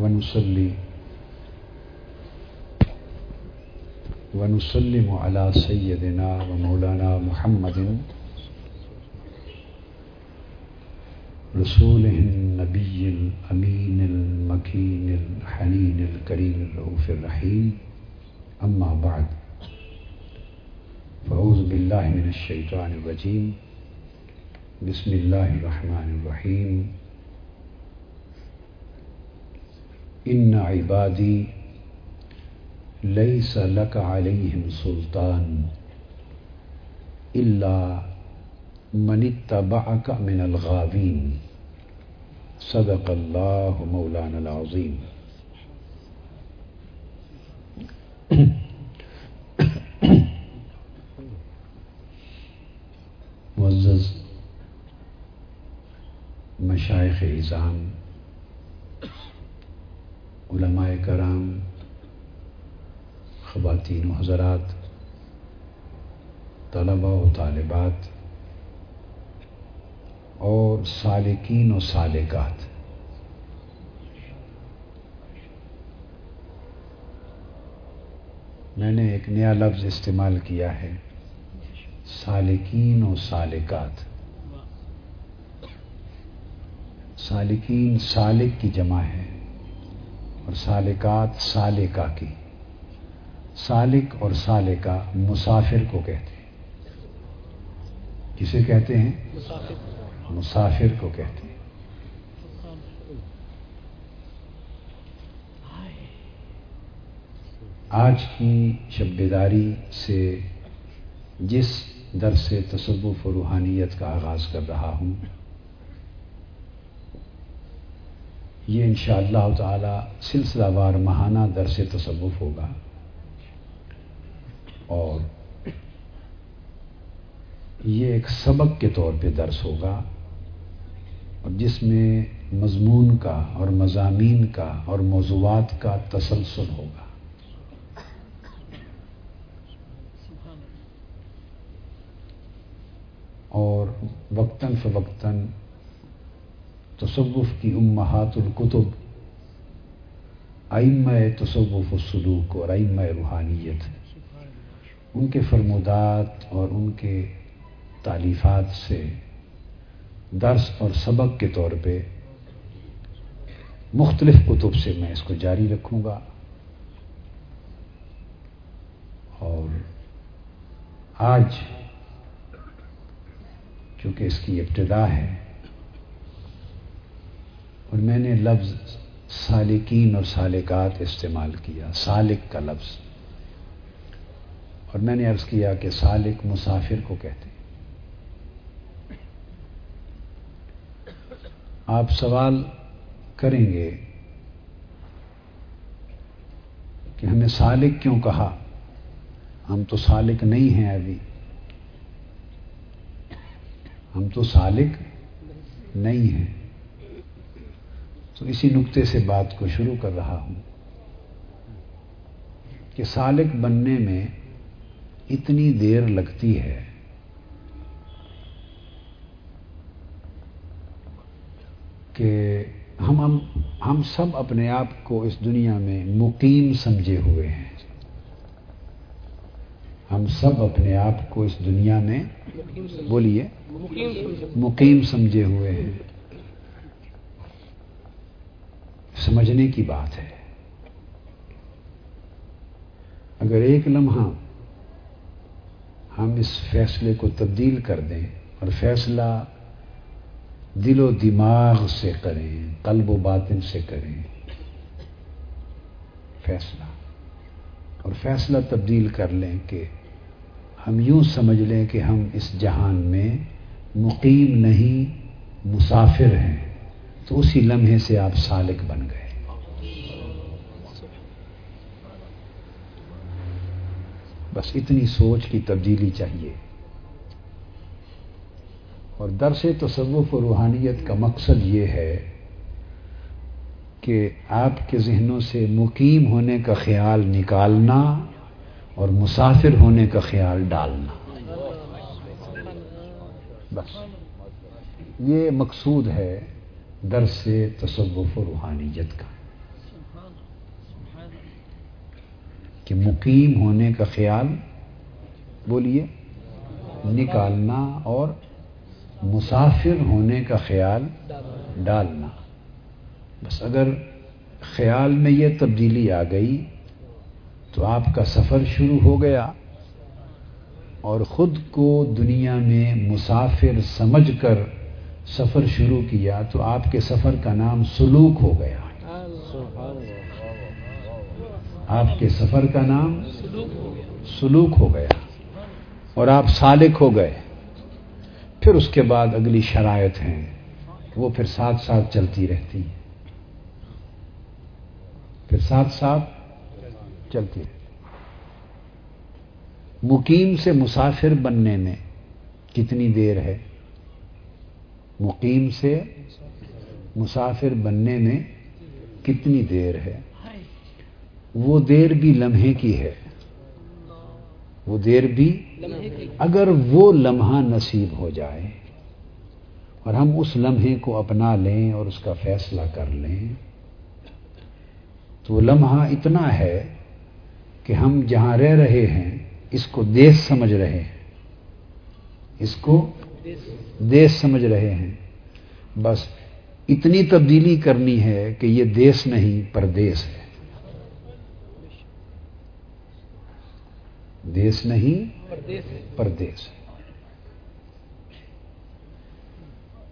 ونسلم علی سیدنا و مولانا محمد رسول النبی الامین المکین الحنین الکریم الرؤوف الرحیم. اما بعد فاعوذ باللہ من الشیطان الرجیم. بسم اللہ الرحمن الرحیم. ان عبادی لیس لک علیہم سلطان الا من اتبعک من الغاوین. صدق اللہ مولانا العظیم. معزز مشائخ اعظام، علماء کرام، خواتین و حضرات، طلباء و طالبات اور سالکین و سالکات، میں نے ایک نیا لفظ استعمال کیا ہے، سالکین و سالکات. سالکین سالک کی جمع ہے اور سالکات سالکہ کی. سالک اور سالکہ مسافر کو کہتے ہیں. کسے کہتے ہیں؟ مسافر کو کہتے ہیں. آج کی شب بیداری سے جس درس تصوف و روحانیت کا آغاز کر رہا ہوں، یہ انشاءاللہ تعالی سلسلہ وار ماہانہ درس تصوف ہوگا اور یہ ایک سبق کے طور پہ درس ہوگا، اور جس میں مضمون کا اور مضامین کا اور موضوعات کا تسلسل ہوگا. اور وقتاً فوقتاً تصوف کی امہات الکتب ائمہ تصوف و سلوک اور ائمہ روحانیت، ان کے فرمودات اور ان کے تالیفات سے درس اور سبق کے طور پہ مختلف کتب سے میں اس کو جاری رکھوں گا. اور آج چونکہ اس کی ابتدا ہے اور میں نے لفظ سالکین اور سالکات استعمال کیا، سالک کا لفظ، اور میں نے عرض کیا کہ سالک مسافر کو کہتے ہیں. آپ سوال کریں گے کہ ہمیں سالک کیوں کہا، ہم تو سالک نہیں ہیں، ابھی ہم تو سالک نہیں ہیں. تو اسی نقطے سے بات کو شروع کر رہا ہوں کہ سالک بننے میں اتنی دیر لگتی ہے، کہ ہم سب اپنے آپ کو اس دنیا میں مقیم سمجھے ہوئے ہیں. ہم سب اپنے آپ کو اس دنیا میں بولیے مقیم سمجھے ہوئے ہیں. سمجھنے کی بات ہے. اگر ایک لمحہ ہم اس فیصلے کو تبدیل کر دیں اور فیصلہ دل و دماغ سے کریں، قلب و باطن سے کریں فیصلہ، اور فیصلہ تبدیل کر لیں کہ ہم یوں سمجھ لیں کہ ہم اس جہان میں مقیم نہیں، مسافر ہیں، تو اسی لمحے سے آپ سالک بن گئے. بس اتنی سوچ کی تبدیلی چاہیے. اور درس تصوف و روحانیت کا مقصد یہ ہے کہ آپ کے ذہنوں سے مقیم ہونے کا خیال نکالنا اور مسافر ہونے کا خیال ڈالنا، بس یہ مقصود ہے درس تصوف و روحانیت کا. کہ مقیم ہونے کا خیال بولیے نکالنا اور مسافر ہونے کا خیال ڈالنا. بس اگر خیال میں یہ تبدیلی آ گئی تو آپ کا سفر شروع ہو گیا اور خود کو دنیا میں مسافر سمجھ کر سفر شروع کیا تو آپ کے سفر کا نام سلوک ہو گیا. آپ کے سفر کا نام سلوک ہو گیا اور آپ سالک ہو گئے. پھر اس کے بعد اگلی شرائط ہیں وہ پھر ساتھ ساتھ چلتی رہتی ہیں مقیم سے مسافر بننے میں کتنی دیر ہے؟ مقیم سے مسافر بننے میں کتنی دیر ہے؟ وہ دیر بھی لمحے کی ہے. وہ دیر بھی اگر وہ لمحہ نصیب ہو جائے اور ہم اس لمحے کو اپنا لیں اور اس کا فیصلہ کر لیں تو وہ لمحہ اتنا ہے کہ ہم جہاں رہ رہے ہیں اس کو دیس سمجھ رہے ہیں. اس کو دیس سمجھ رہے ہیں. بس اتنی تبدیلی کرنی ہے کہ یہ دیس نہیں پردیس ہے. دیس نہیں پردیس ہے.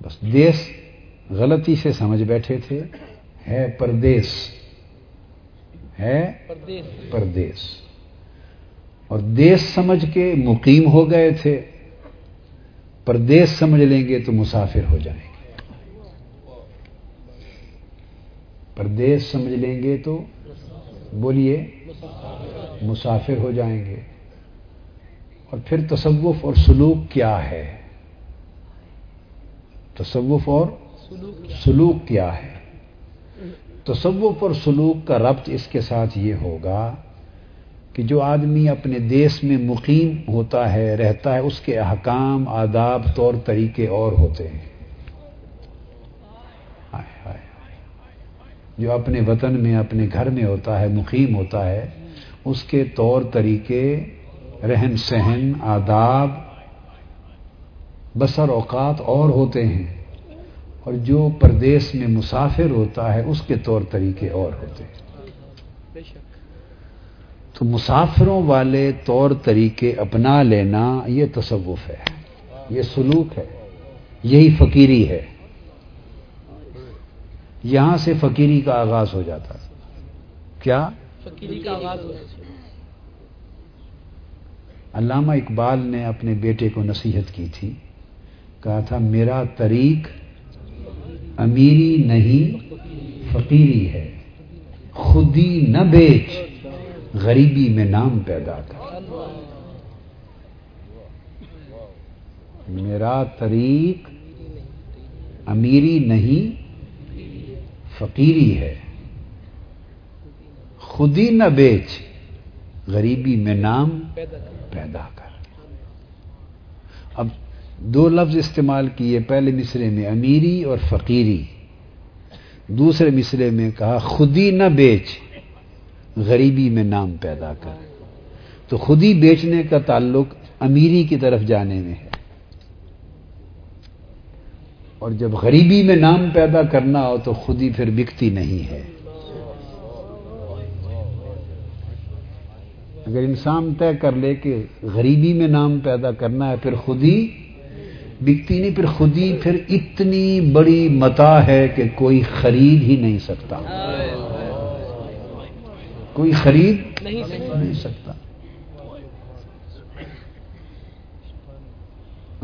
بس دیس غلطی سے سمجھ بیٹھے تھے ہے پردیس. ہے پردیس اور دیس سمجھ کے مقیم ہو گئے تھے. پردیس سمجھ لیں گے تو مسافر ہو جائیں گے. پردیس سمجھ لیں گے تو بولیے مسافر ہو جائیں گے. اور پھر تصوف اور سلوک کیا ہے؟ تصوف اور سلوک کیا ہے؟ تصوف اور سلوک کا ربط اس کے ساتھ یہ ہوگا کہ جو آدمی اپنے دیس میں مقیم ہوتا ہے رہتا ہے اس کے احکام آداب طور طریقے اور ہوتے ہیں. جو اپنے وطن میں اپنے گھر میں ہوتا ہے مقیم ہوتا ہے اس کے طور طریقے رہن سہن آداب بسر اوقات اور ہوتے ہیں اور جو پردیس میں مسافر ہوتا ہے اس کے طور طریقے اور ہوتے ہیں. تو مسافروں والے طور طریقے اپنا لینا یہ تصوف ہے, یہ سلوک ہے, یہی فقیری ہے. یہاں سے فقیری کا آغاز ہو جاتا ہے. کیا فقیری کا آغاز ہو جاتا ہے؟ علامہ اقبال نے اپنے بیٹے کو نصیحت کی تھی, کہا تھا میرا طریق امیری نہیں فقیری ہے, خودی نہ بیچ غریبی میں نام پیدا کر. میرا طریق امیری نہیں فقیری ہے, خودی نہ بیچ غریبی میں نام پیدا کر. اب دو لفظ استعمال کیے, پہلے مصرے میں امیری اور فقیری, دوسرے مصرے میں کہا خودی نہ بیچ غریبی میں نام پیدا کر. تو خودی بیچنے کا تعلق امیری کی طرف جانے میں ہے اور جب غریبی میں نام پیدا کرنا ہو تو خودی پھر بکتی نہیں ہے. اگر انسان طے کر لے کہ غریبی میں نام پیدا کرنا ہے پھر خودی بکتی نہیں. پھر خودی پھر اتنی بڑی متاع ہے کہ کوئی خرید ہی نہیں سکتا, کوئی خرید نہیں سکتا.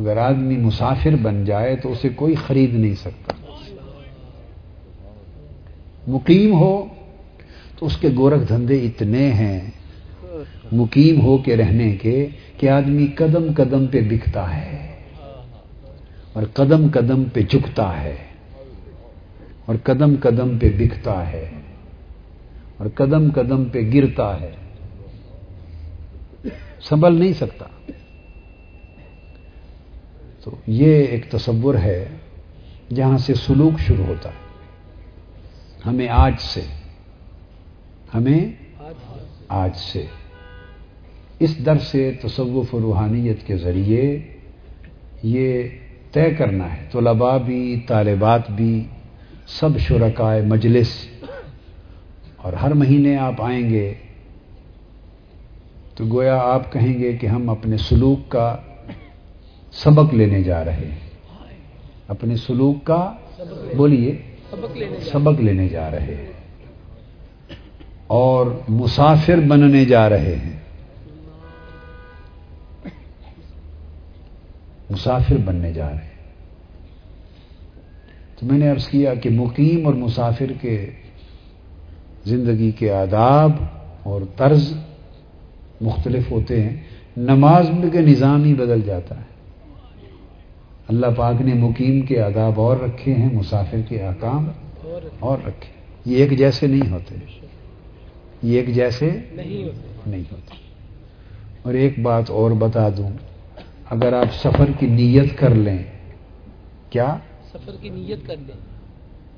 اگر آدمی مسافر بن جائے تو اسے کوئی خرید نہیں سکتا. مقیم ہو تو اس کے گورکھ دھندے اتنے ہیں مقیم ہو کے رہنے کے کہ آدمی قدم قدم پہ بکتا ہے اور قدم قدم پہ جھکتا ہے اور قدم قدم پہ بکتا ہے اور قدم قدم پہ گرتا ہے. سنبھل نہیں سکتا. تو یہ ایک تصور ہے جہاں سے سلوک شروع ہوتا ہے. ہمیں آج سے اس درس تصوف و روحانیت کے ذریعے یہ طے کرنا ہے، طلباء بھی، طالبات بھی، سب شرکائے مجلس، اور ہر مہینے آپ آئیں گے تو گویا آپ کہیں گے کہ ہم اپنے سلوک کا سبق لینے جا رہے ہیں، اپنے سلوک کا بولیے سبق لینے جا رہے ہیں اور مسافر بننے جا رہے ہیں، مسافر بننے جا رہے ہیں۔ تو میں نے عرض کیا کہ مقیم اور مسافر کے زندگی کے آداب اور طرز مختلف ہوتے ہیں، نماز کے نظام ہی بدل جاتا ہے۔ اللہ پاک نے مقیم کے آداب اور رکھے ہیں، مسافر کے احکام اور رکھے، یہ ایک جیسے نہیں ہوتے، یہ ایک جیسے نہیں ہوتے۔ اور ایک بات اور بتا دوں، اگر آپ سفر کی نیت کر لیں، کیا سفر کی نیت کر لیں،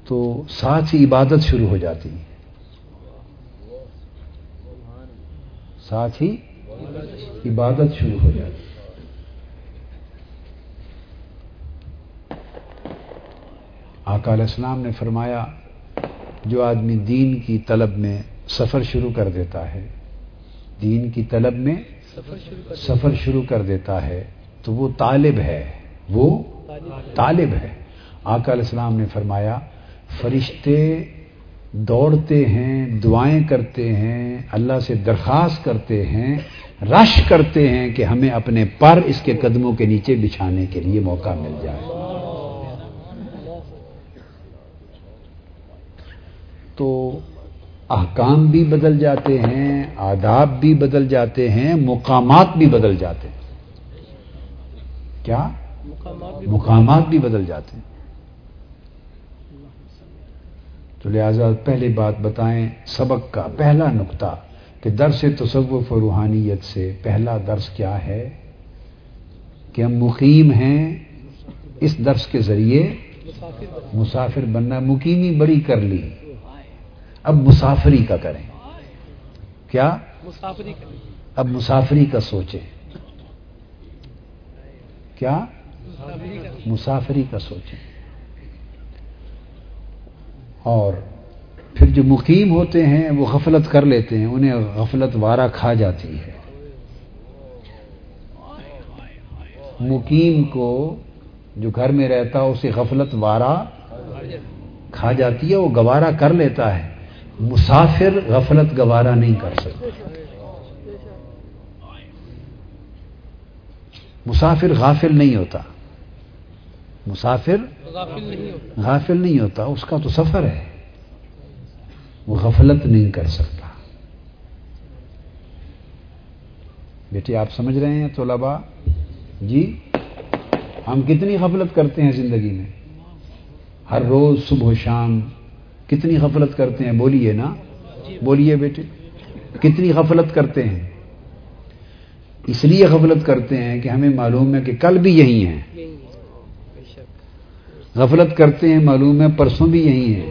تو ساتھ ہی عبادت شروع ہو جاتی ہے، ساتھ ہی عبادت شروع ہو جاتی ہے۔ آقا علیہ السلام نے فرمایا جو آدمی دین کی طلب میں سفر شروع کر دیتا ہے، دین کی طلب میں سفر شروع کر دیتا ہے تو وہ طالب ہے، وہ طالب ہے۔ آقا علیہ السلام نے فرمایا فرشتے دوڑتے ہیں، دعائیں کرتے ہیں، اللہ سے درخواست کرتے ہیں، رش کرتے ہیں کہ ہمیں اپنے پر اس کے قدموں کے نیچے بچھانے کے لیے موقع مل جائے۔ تو احکام بھی بدل جاتے ہیں، آداب بھی بدل جاتے ہیں، مقامات بھی بدل جاتے ہیں، کیا مقامات بھی بدل جاتے ہیں۔ تو لہذا پہلی بات بتائیں سبق کا، پہلا نقطہ کہ درس تصوف و روحانیت سے پہلا درس کیا ہے، کہ ہم مقیم ہیں، اس درس کے ذریعے مسافر بننا، مقیمی بڑی کر لی، اب مسافری کا کریں، کیا اب مسافری کا سوچیں، کیا مسافری کا سوچیں۔ اور پھر جو مقیم ہوتے ہیں وہ غفلت کر لیتے ہیں، انہیں غفلت وارہ کھا جاتی ہے۔ مقیم کو جو گھر میں رہتا ہے اسے غفلت وارہ کھا جاتی ہے، وہ گوارا کر لیتا ہے۔ مسافر غفلت گوارا نہیں کر سکتا، مسافر غافل نہیں ہوتا، مسافر غافل نہیں ہوتا، اس کا تو سفر ہے، وہ غفلت نہیں کر سکتا۔ بیٹی آپ سمجھ رہے ہیں طلباء جی، ہم کتنی غفلت کرتے ہیں زندگی میں، ہر روز صبح و شام کتنی غفلت کرتے ہیں، بولیے نا، بولیے بیٹے کتنی غفلت کرتے ہیں۔ اس لیے غفلت کرتے ہیں کہ ہمیں معلوم ہے کہ کل بھی یہی ہیں، غفلت کرتے ہیں معلوم ہے پرسوں بھی یہی ہیں،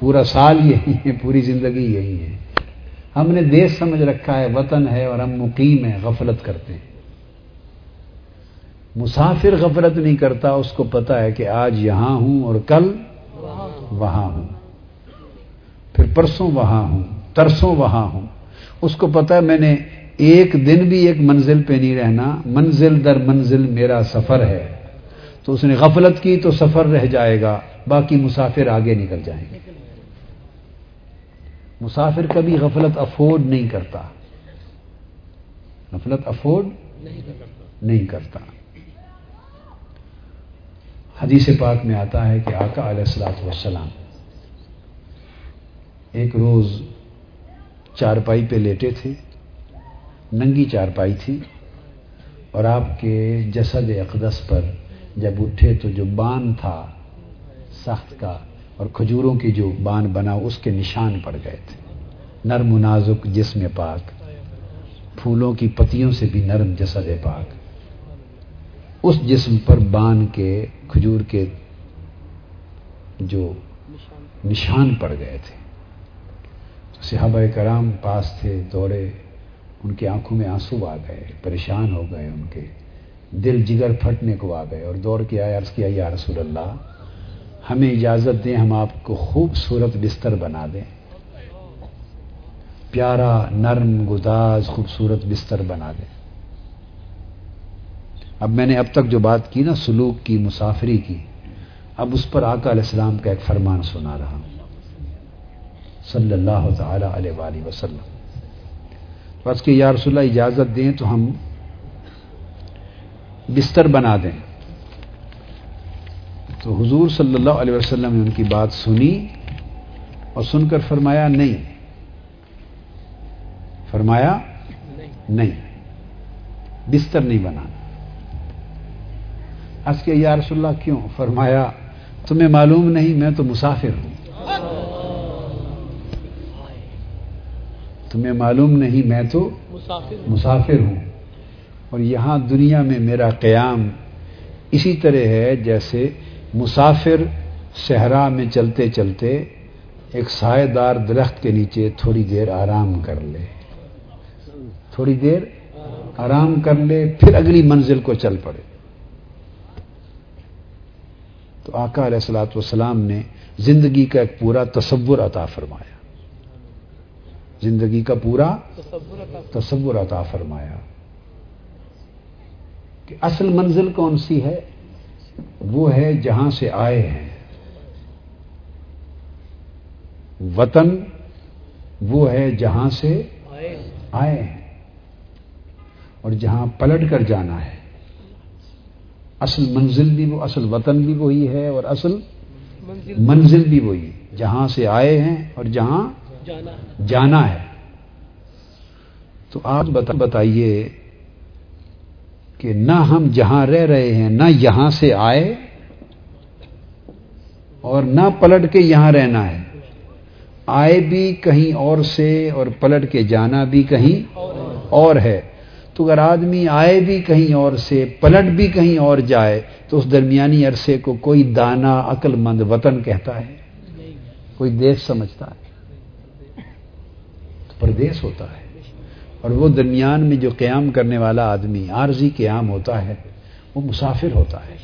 پورا سال یہی ہے، پوری زندگی یہی ہے، ہم نے دیش سمجھ رکھا ہے، وطن ہے، اور ہم مقیم ہیں، غفلت کرتے ہیں۔ مسافر غفلت نہیں کرتا، اس کو پتہ ہے کہ آج یہاں ہوں اور کل وہاں ہوں، پھر پرسوں وہاں ہوں، ترسوں وہاں ہوں، اس کو پتہ ہے میں نے ایک دن بھی ایک منزل پہ نہیں رہنا، منزل در منزل میرا سفر ہے۔ تو اس نے غفلت کی تو سفر رہ جائے گا، باقی مسافر آگے نکل جائیں گے۔ مسافر کبھی غفلت افورڈ نہیں کرتا، غفلت افورڈ نہیں کرتا۔ حدیث پاک میں آتا ہے کہ آقا علیہ الصلوۃ والسلام ایک روز چارپائی پہ لیٹے تھے، ننگی چارپائی تھی، اور آپ کے جسد اقدس پر جب اٹھے تو جو بان تھا سخت کا اور کھجوروں کی جو بان بنا، اس کے نشان پڑ گئے تھے، نرم و نازک جسم پاک، پھولوں کی پتیوں سے بھی نرم جسد پاک، اس جسم پر بان کے کھجور کے جو نشان پڑ گئے تھے۔ صحابہ کرام پاس تھے، دوڑے، ان کی آنکھوں میں آنسو آ گئے، پریشان ہو گئے، ان کے دل جگر پھٹنے کو آ گئے اور دور کے آئے، عرض کیا یا رسول اللہ ہمیں اجازت دیں، ہم آپ کو خوبصورت بستر بنا دیں، پیارا نرم گداز خوبصورت بستر بنا دیں. اب میں نے اب تک جو بات کی نا سلوک کی، مسافری کی، اب اس پر آقا علیہ السلام کا ایک فرمان سنا رہا ہوں صلی اللہ تعالی علیہ وآلہ وسلم. بس کہ یا رسول اللہ اجازت دیں تو ہم بستر بنا دیں. تو حضور صلی اللہ علیہ وسلم نے ان کی بات سنی اور سن کر فرمایا نہیں، فرمایا نہیں، بستر نہیں بنانا. عرض کیا یا رسول اللہ کیوں؟ فرمایا تمہیں معلوم نہیں میں تو مسافر ہوں، تمہیں معلوم نہیں میں تو مسافر ہوں، اور یہاں دنیا میں میرا قیام اسی طرح ہے جیسے مسافر صحرا میں چلتے چلتے ایک سائے دار درخت کے نیچے تھوڑی دیر آرام کر لے، تھوڑی دیر آرام کر لے، پھر اگلی منزل کو چل پڑے. تو آقا علیہ الصلوۃ والسلام نے زندگی کا ایک پورا تصور عطا فرمایا، زندگی کا پورا تصور عطا فرمایا کہ اصل منزل کون سی ہے، وہ ہے جہاں سے آئے ہیں، وطن وہ ہے جہاں سے آئے ہیں، اور جہاں پلٹ کر جانا ہے، اصل منزل بھی وہ، اصل وطن بھی وہی ہے اور اصل منزل بھی وہی، جہاں سے آئے ہیں اور جہاں جانا ہے. تو آپ بتائیے کہ نہ ہم جہاں رہ رہے ہیں، نہ یہاں سے آئے اور نہ پلٹ کے یہاں رہنا ہے، آئے بھی کہیں اور سے اور پلٹ کے جانا بھی کہیں اور ہے. تو اگر آدمی آئے بھی کہیں اور سے، پلٹ بھی کہیں اور جائے، تو اس درمیانی عرصے کو کوئی دانا عقل مند وطن کہتا ہے، کوئی دیش سمجھتا ہے، پردیس ہوتا ہے. اور وہ درمیان میں جو قیام کرنے والا آدمی عارضی قیام ہوتا ہے، وہ مسافر ہوتا ہے.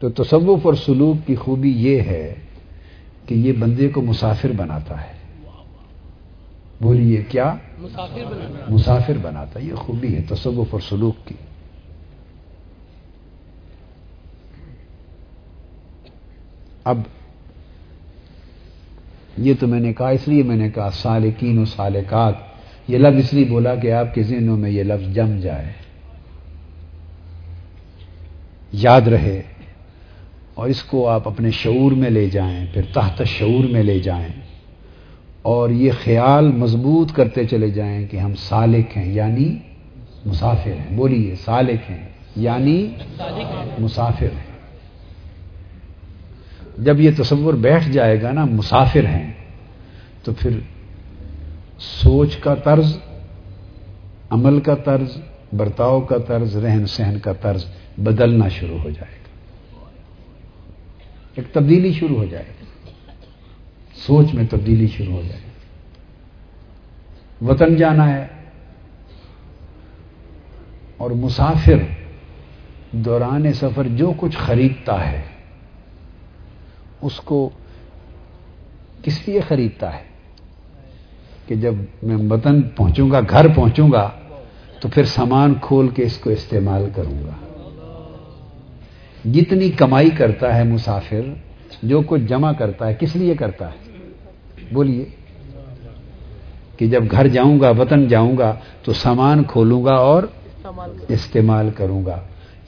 تو تصوف اور سلوک کی خوبی یہ ہے کہ یہ بندے کو مسافر بناتا ہے. بولیے کیا؟ مسافر بناتا ہے. یہ خوبی ہے تصوف اور سلوک کی. اب یہ تو میں نے کہا، اس لیے میں نے کہا سالکین و سالکات، یہ لفظ اس لیے بولا کہ آپ کے ذہنوں میں یہ لفظ جم جائے، یاد رہے، اور اس کو آپ اپنے شعور میں لے جائیں، پھر تحت شعور میں لے جائیں، اور یہ خیال مضبوط کرتے چلے جائیں کہ ہم سالک ہیں یعنی مسافر ہیں. بولیے سالک ہیں یعنی مسافر ہیں. جب یہ تصور بیٹھ جائے گا نا مسافر ہیں، تو پھر سوچ کا طرز، عمل کا طرز، برتاؤ کا طرز، رہن سہن کا طرز بدلنا شروع ہو جائے گا، ایک تبدیلی شروع ہو جائے گی، سوچ میں تبدیلی شروع ہو جائے گی. وطن جانا ہے اور مسافر دوران سفر جو کچھ خریدتا ہے اس کو کس لیے خریدتا ہے کہ جب میں وطن پہنچوں گا، گھر پہنچوں گا، تو پھر سامان کھول کے اس کو استعمال کروں گا. جتنی کمائی کرتا ہے مسافر، جو کچھ جمع کرتا ہے، کس لیے کرتا ہے؟ بولیے کہ جب گھر جاؤں گا، وطن جاؤں گا، تو سامان کھولوں گا اور استعمال کروں گا.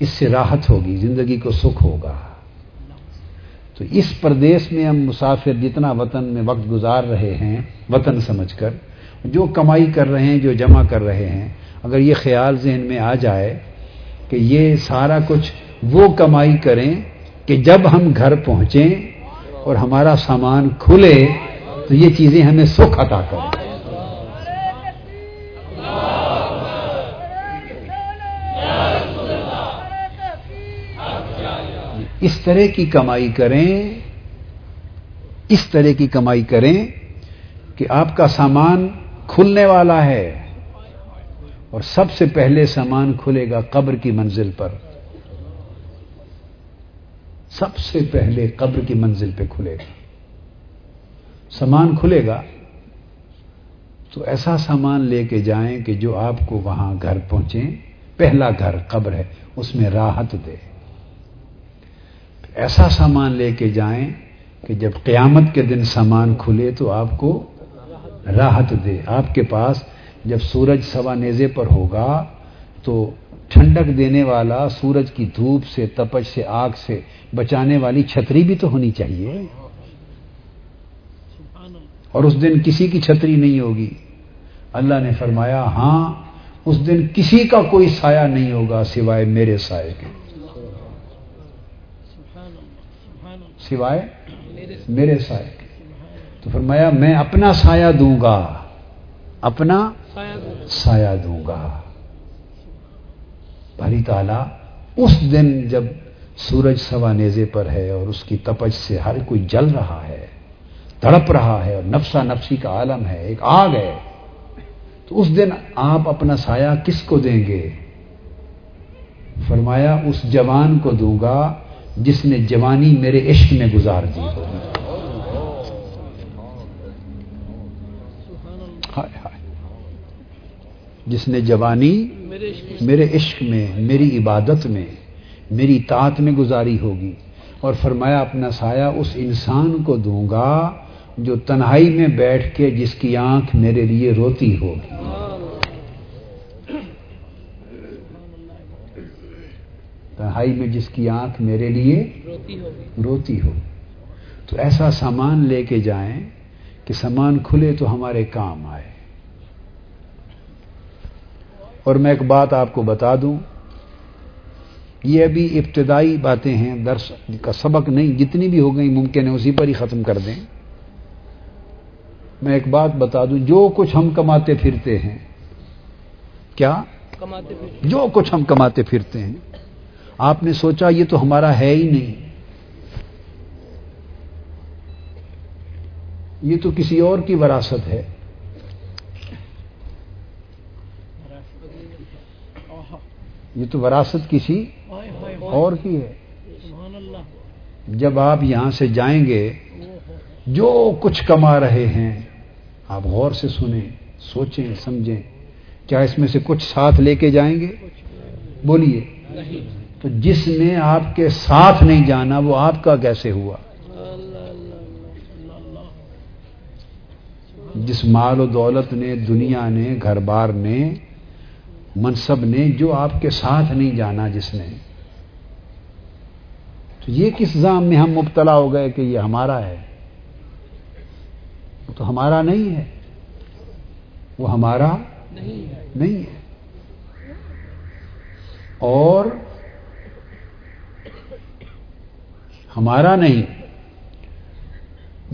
اس سے راحت ہوگی، زندگی کو سکھ ہوگا. تو اس پردیس میں ہم مسافر جتنا وطن میں وقت گزار رہے ہیں، وطن سمجھ کر جو کمائی کر رہے ہیں، جو جمع کر رہے ہیں، اگر یہ خیال ذہن میں آ جائے کہ یہ سارا کچھ وہ کمائی کریں کہ جب ہم گھر پہنچیں اور ہمارا سامان کھلے تو یہ چیزیں ہمیں سکھ عطا کریں. اس طرح کی کمائی کریں، اس طرح کی کمائی کریں کہ آپ کا سامان کھلنے والا ہے اور سب سے پہلے سامان کھلے گا قبر کی منزل پر، سب سے پہلے قبر کی منزل پہ کھلے گا سامان، کھلے گا تو ایسا سامان لے کے جائیں کہ جو آپ کو وہاں گھر پہنچیں، پہلا گھر قبر ہے، اس میں راحت دے، ایسا سامان لے کے جائیں کہ جب قیامت کے دن سامان کھلے تو آپ کو راحت دے۔ آپ کے پاس جب سورج سوا نیزے پر ہوگا تو ٹھنڈک دینے والا، سورج کی دھوپ سے، تپش سے، آگ سے بچانے والی چھتری بھی تو ہونی چاہیے، اور اس دن کسی کی چھتری نہیں ہوگی۔ اللہ نے فرمایا ہاں اس دن کسی کا کوئی سایہ نہیں ہوگا سوائے میرے سائے کے، سوائے میرے سائے کے۔ تو فرمایا میں اپنا سایہ دوں گا، اپنا سایہ دوں گا۔ باری تعالیٰ اس دن جب سورج سوا نیزے پر ہے اور اس کی تپش سے ہر کوئی جل رہا ہے، تڑپ رہا ہے، اور نفسا نفسی کا عالم ہے، ایک آگ ہے، تو اس دن آپ اپنا سایہ کس کو دیں گے؟ فرمایا اس جوان کو دوں گا جس نے جوانی میرے عشق میں گزار دی ہو۔ ہائے ہائے، جس نے جوانی میرے عشق میں، میری عبادت میں، میری طاعت میں گزاری ہوگی۔ اور فرمایا اپنا سایہ اس انسان کو دوں گا جو تنہائی میں بیٹھ کے جس کی آنکھ میرے لیے روتی ہوگی، تنہائی میں جس کی آنکھ میرے لیے روتی ہو۔ تو ایسا سامان لے کے جائیں کہ سامان کھلے تو ہمارے کام آئے۔ اور میں ایک بات آپ کو بتا دوں، یہ ابھی ابتدائی باتیں ہیں، درس کا سبق نہیں، جتنی بھی ہو گئی ممکن ہے اسی پر ہی ختم کر دیں۔ میں ایک بات بتا دوں، جو کچھ ہم کماتے پھرتے ہیں، کیا جو کچھ ہم کماتے پھرتے ہیں، آپ نے سوچا یہ تو ہمارا ہے ہی نہیں، یہ تو کسی اور کی وراثت ہے۔ یہ تو وراثت کسی اور کی ہے۔ جب آپ یہاں سے جائیں گے جو کچھ کما رہے ہیں، آپ غور سے سنیں، سوچیں، سمجھیں، کیا اس میں سے کچھ ساتھ لے کے جائیں گے؟ بولیے۔ تو جس نے آپ کے ساتھ نہیں جانا وہ آپ کا کیسے ہوا؟ جس مال و دولت نے، دنیا نے، گھر بار نے، منصب نے، جو آپ کے ساتھ نہیں جانا جس نے، تو یہ کس الزام میں ہم مبتلا ہو گئے کہ یہ ہمارا ہے؟ تو ہمارا نہیں ہے، وہ ہمارا نہیں ہے۔ اور ہمارا نہیں،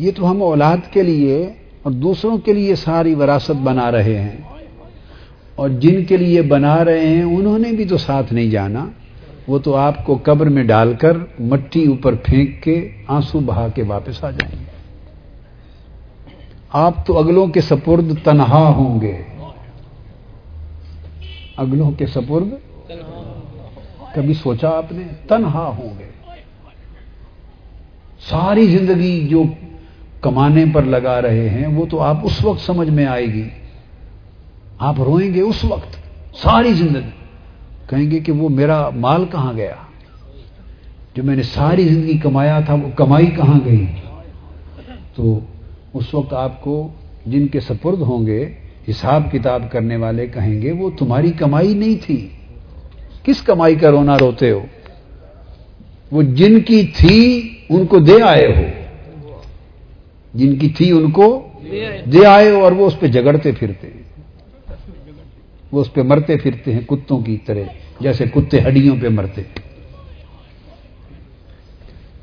یہ تو ہم اولاد کے لیے اور دوسروں کے لیے ساری وراثت بنا رہے ہیں، اور جن کے لیے بنا رہے ہیں انہوں نے بھی تو ساتھ نہیں جانا۔ وہ تو آپ کو قبر میں ڈال کر مٹی اوپر پھینک کے آنسو بہا کے واپس آ جائیں گے۔ آپ تو اگلوں کے سپرد تنہا ہوں گے، اگلوں کے سپرد، کبھی سوچا آپ نے؟ تنہا ہوں گے۔ ساری زندگی جو کمانے پر لگا رہے ہیں وہ تو آپ اس وقت سمجھ میں آئے گی، آپ روئیں گے اس وقت، ساری زندگی کہیں گے کہ وہ میرا مال کہاں گیا، جو میں نے ساری زندگی کمایا تھا وہ کمائی کہاں گئی۔ تو اس وقت آپ کو جن کے سپرد ہوں گے، حساب کتاب کرنے والے کہیں گے وہ تمہاری کمائی نہیں تھی، کس کمائی کا رونا روتے ہو، وہ جن کی تھی ان کو دے آئے ہو، جن کی تھی ان کو دے آئے ہو، اور وہ اس پہ جھگڑتے پھرتے ہیں، وہ اس پہ مرتے پھرتے ہیں کتوں کی طرح، جیسے کتے ہڈیوں پہ مرتے ہیں۔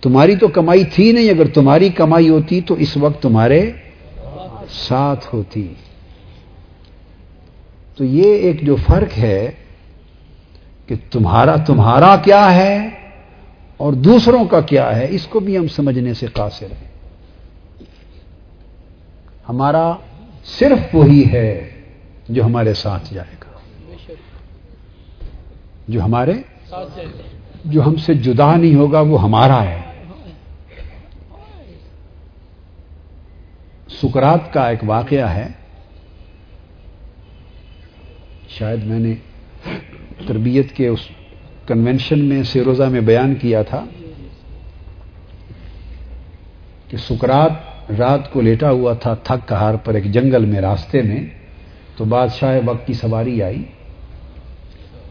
تمہاری تو کمائی تھی نہیں، اگر تمہاری کمائی ہوتی تو اس وقت تمہارے ساتھ ہوتی۔ تو یہ ایک جو فرق ہے کہ تمہارا کیا ہے اور دوسروں کا کیا ہے، اس کو بھی ہم سمجھنے سے قاصر ہیں۔ ہمارا صرف وہی ہے جو ہمارے ساتھ جائے گا، جو ہمارے جو ہم سے جدا نہیں ہوگا، وہ ہمارا ہے. سقراط کا ایک واقعہ ہے، شاید میں نے تربیت کے اس کنونشن میں سیروزہ میں بیان کیا تھا کہ سقراط رات کو لیٹا ہوا تھا تھک کہار پر ایک جنگل میں، راستے میں تو بادشاہ وقت کی سواری آئی،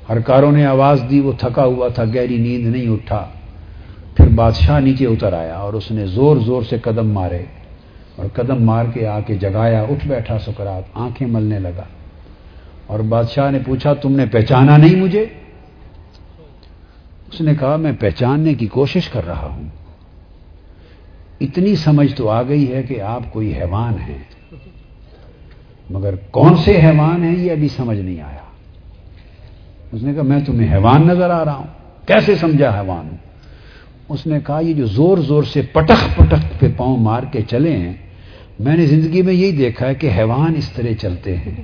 ہرکاروں نے آواز دی، وہ تھکا ہوا تھا، گہری نیند نہیں اٹھا. پھر بادشاہ نیچے اتر آیا اور اس نے زور زور سے قدم مارے اور قدم مار کے آ کے جگایا، اٹھ بیٹھا سقراط، آنکھیں ملنے لگا. اور بادشاہ نے پوچھا، تم نے پہچانا نہیں مجھے؟ اس نے کہا، میں پہچاننے کی کوشش کر رہا ہوں، اتنی سمجھ تو آ گئی ہے کہ آپ کوئی حیوان ہیں، مگر کون سے حیوان ہیں یہ ابھی سمجھ نہیں آیا. اس نے کہا، میں تمہیں حیوان نظر آ رہا ہوں، کیسے سمجھا حیوان ہوں؟ اس نے کہا، یہ جو زور زور سے پٹخ پٹخ پہ پاؤں مار کے چلے ہیں، میں نے زندگی میں یہی دیکھا ہے کہ حیوان اس طرح چلتے ہیں،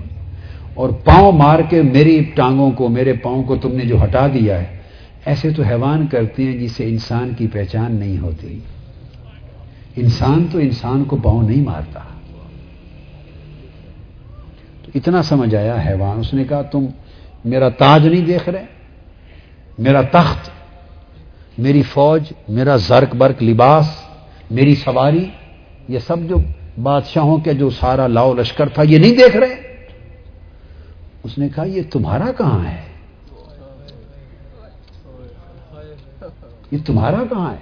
اور پاؤں مار کے میری ٹانگوں کو، میرے پاؤں کو تم نے جو ہٹا دیا ہے، ایسے تو حیوان کرتے ہیں جسے انسان کی پہچان نہیں ہوتی. انسان تو انسان کو پاؤں نہیں مارتا. تو اتنا سمجھ آیا حیوان. اس نے کہا، تم میرا تاج نہیں دیکھ رہے، میرا تخت، میری فوج، میرا زرق برق لباس، میری سواری، یہ سب جو بادشاہوں کے جو سارا لاؤ لشکر تھا، یہ نہیں دیکھ رہے؟ اس نے کہا، یہ تمہارا کہاں ہے، یہ تمہارا کہاں ہے؟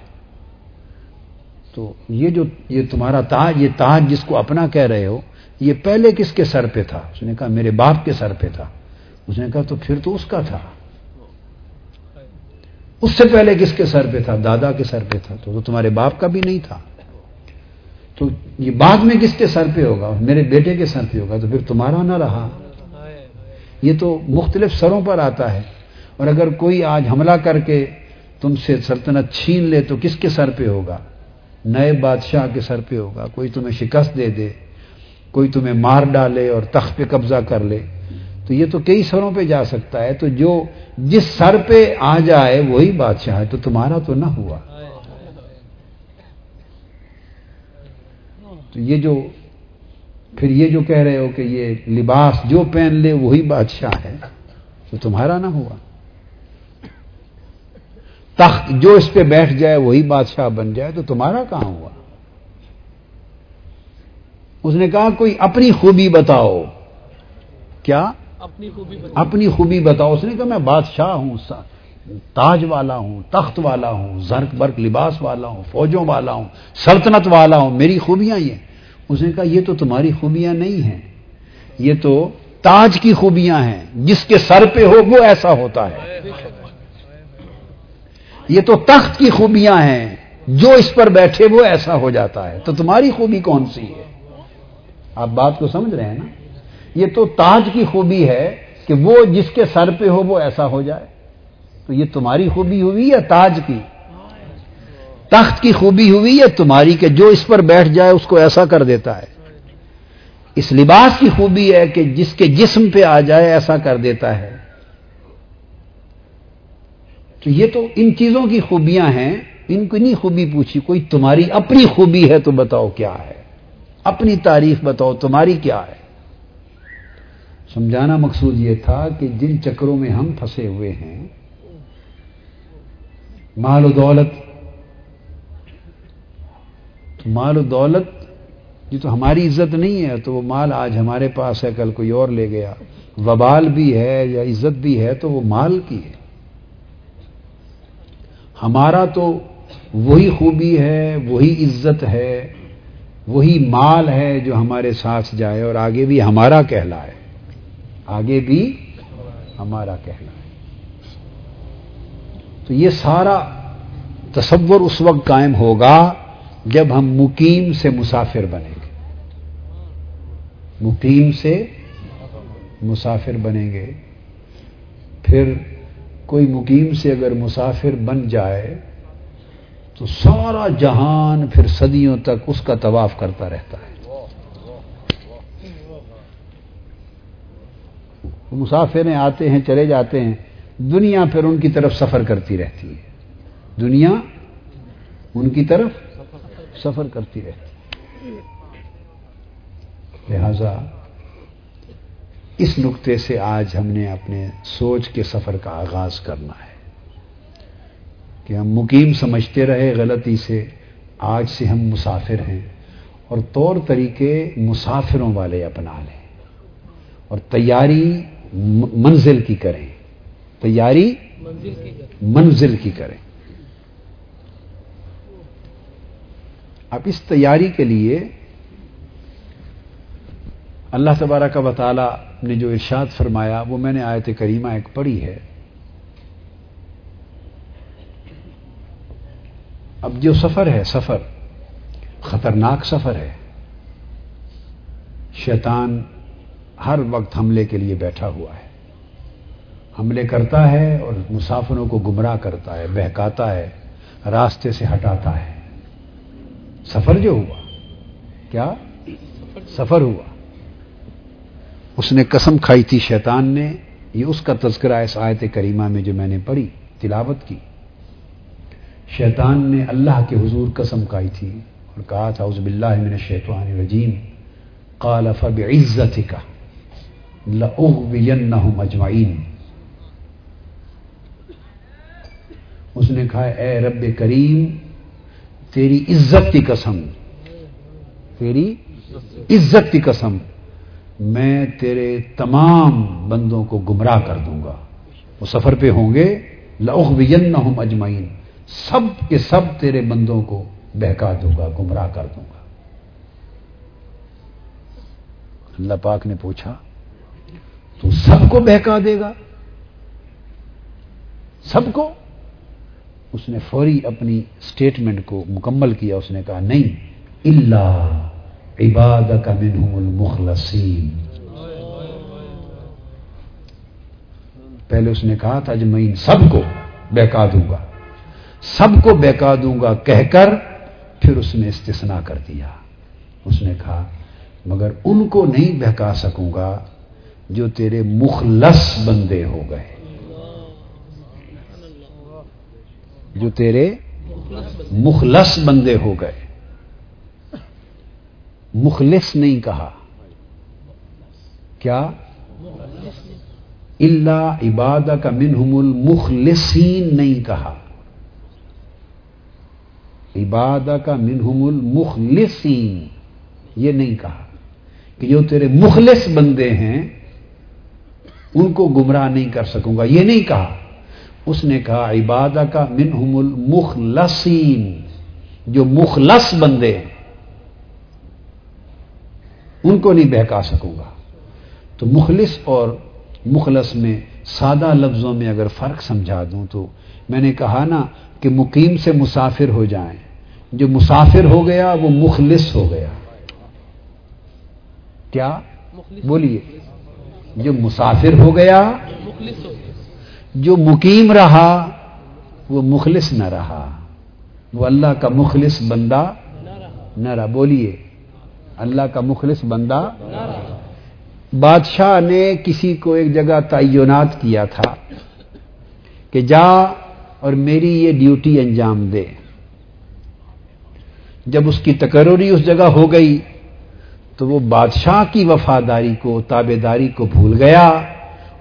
تو یہ جو یہ تمہارا تاج، یہ تاج جس کو اپنا کہہ رہے ہو، یہ پہلے کس کے سر پہ تھا؟ اس نے کہا، میرے باپ کے سر پہ تھا. اس نے کہا، تو پھر تو اس کا تھا. اس سے پہلے کس کے سر پہ تھا؟ دادا کے سر پہ تھا. تو تمہارے باپ کا بھی نہیں تھا. تو یہ بعد میں کس کے سر پہ ہوگا؟ میرے بیٹے کے سر پہ ہوگا. تو پھر تمہارا نہ رہا. یہ تو مختلف سروں پر آتا ہے. اور اگر کوئی آج حملہ کر کے تم سے سلطنت چھین لے تو کس کے سر پہ ہوگا؟ نئے بادشاہ کے سر پہ ہوگا. کوئی تمہیں شکست دے دے، کوئی تمہیں مار ڈالے اور تخت پہ قبضہ کر لے، تو یہ تو کئی سروں پہ جا سکتا ہے. تو جو جس سر پہ آ جائے وہی بادشاہ ہے. تو تمہارا تو نہ ہوا. تو یہ جو پھر یہ جو کہہ رہے ہو کہ یہ لباس جو پہن لے وہی بادشاہ ہے، تو تمہارا نہ ہوا. تخت جو اس پہ بیٹھ جائے وہی بادشاہ بن جائے، تو تمہارا کہاں ہوا؟ اس نے کہا، کوئی اپنی خوبی بتاؤ. کیا اپنی خوبی بتاؤ؟ اس نے کہا، میں بادشاہ ہوں، تاج والا ہوں، تخت والا ہوں، زرق برق لباس والا ہوں، فوجوں والا ہوں، سلطنت والا ہوں، میری خوبیاں یہ. اس نے کہا، یہ تو تمہاری خوبیاں نہیں ہیں، یہ تو تاج کی خوبیاں ہیں. جس کے سر پہ ہو وہ ایسا ہوتا ہے. یہ تو تخت کی خوبیاں ہیں، جو اس پر بیٹھے وہ ایسا ہو جاتا ہے. تو تمہاری خوبی کون سی ہے؟ آپ بات کو سمجھ رہے ہیں نا؟ یہ تو تاج کی خوبی ہے کہ وہ جس کے سر پہ ہو وہ ایسا ہو جائے. تو یہ تمہاری خوبی ہوئی یا تاج کی؟ تخت کی خوبی ہوئی یا تمہاری، کہ جو اس پر بیٹھ جائے اس کو ایسا کر دیتا ہے. اس لباس کی خوبی ہے کہ جس کے جسم پہ آ جائے ایسا کر دیتا ہے. تو یہ تو ان چیزوں کی خوبیاں ہیں. ان کو نہیں خوبی پوچھی، کوئی تمہاری اپنی خوبی ہے تو بتاؤ کیا ہے، اپنی تعریف بتاؤ تمہاری کیا ہے. سمجھانا مقصود یہ تھا کہ جن چکروں میں ہم پھنسے ہوئے ہیں، مال و دولت، تو مال و دولت یہ تو ہماری عزت نہیں ہے. تو وہ مال آج ہمارے پاس ہے، کل کوئی اور لے گیا. وبال بھی ہے یا عزت بھی ہے، تو وہ مال کی ہے. ہمارا تو وہی خوبی ہے، وہی عزت ہے، وہی مال ہے جو ہمارے ساتھ جائے اور آگے بھی ہمارا کہلائے، آگے بھی ہمارا کہلائے. تو یہ سارا تصور اس وقت قائم ہوگا جب ہم مقیم سے مسافر بنیں گے. مقیم سے مسافر بنیں گے. پھر کوئی مقیم سے اگر مسافر بن جائے تو سارا جہان پھر صدیوں تک اس کا طواف کرتا رہتا ہے. مسافریں آتے ہیں چلے جاتے ہیں، دنیا پھر ان کی طرف سفر کرتی رہتی ہے، دنیا ان کی طرف سفر کرتی رہتی ہے۔ لہذا اس نقطے سے آج ہم نے اپنے سوچ کے سفر کا آغاز کرنا ہے کہ ہم مقیم سمجھتے رہے غلطی سے، آج سے ہم مسافر ہیں اور طور طریقے مسافروں والے اپنا لیں اور تیاری منزل کی کریں، تیاری منزل کی کریں۔ اب اس تیاری کے لیے اللہ تبارک و تعالی نے جو ارشاد فرمایا وہ میں نے آیت کریمہ ایک پڑھی ہے۔ اب جو سفر ہے، سفر خطرناک سفر ہے، شیطان ہر وقت حملے کے لیے بیٹھا ہوا ہے، حملے کرتا ہے اور مسافروں کو گمراہ کرتا ہے، بہکاتا ہے، راستے سے ہٹاتا ہے۔ سفر جو ہوا، کیا سفر ہوا، اس نے قسم کھائی تھی شیطان نے، یہ اس کا تذکرہ اس آیت کریمہ میں جو میں نے پڑھی تلاوت کی، شیطان نے اللہ کے حضور قسم کھائی تھی اور کہا تھا اعوذ باللہ من الشیطان الرجیم قال فبعزتک لأغوینہم اجمعین۔ اس نے کہا اے رب کریم تیری عزت کی قسم، تیری عزت کی قسم میں تیرے تمام بندوں کو گمراہ کر دوں گا، وہ سفر پہ ہوں گے، لأغوینہم اجمعین سب کے سب تیرے بندوں کو بہکا دوں گا، گمراہ کر دوں گا۔ اللہ پاک نے پوچھا تو سب کو بہکا دے گا، سب کو؟ اس نے فوری اپنی سٹیٹمنٹ کو مکمل کیا، اس نے کہا نہیں، الا عبادک منہم المخلصین۔ پہلے اس نے کہا تھا اجمعین سب کو بہکا دوں گا، سب کو بہکا دوں گا کہہ کر پھر اس نے استثناء کر دیا، اس نے کہا مگر ان کو نہیں بہکا سکوں گا جو تیرے مخلص بندے ہو گئے، جو تیرے مخلص بندے ہو گئے۔ مخلص نہیں کہا، کیا؟ الا عبادک منہم المخلصین نہیں کہا، عبادک منہم المخلصین یہ نہیں کہا کہ جو تیرے مخلص بندے ہیں ان کو گمراہ نہیں کر سکوں گا، یہ نہیں کہا، اس نے کہا عبادک منہم المخلصین جو مخلص بندے ہیں ان کو نہیں بہکا سکوں گا۔ تو مخلص اور مخلص میں سادہ لفظوں میں اگر فرق سمجھا دوں تو میں نے کہا نا کہ مقیم سے مسافر ہو جائیں، جو مسافر ہو گیا وہ مخلص ہو گیا، کیا بولیے؟ جو مسافر ہو گیا، جو مقیم رہا وہ مخلص نہ رہا، وہ اللہ کا مخلص بندہ نہ رہا، بولیے اللہ کا مخلص بندہ نہ رہا۔ بادشاہ نے کسی کو ایک جگہ تعینات کیا تھا کہ جا اور میری یہ ڈیوٹی انجام دے، جب اس کی تقرری اس جگہ ہو گئی تو وہ بادشاہ کی وفاداری کو، تابع داری کو بھول گیا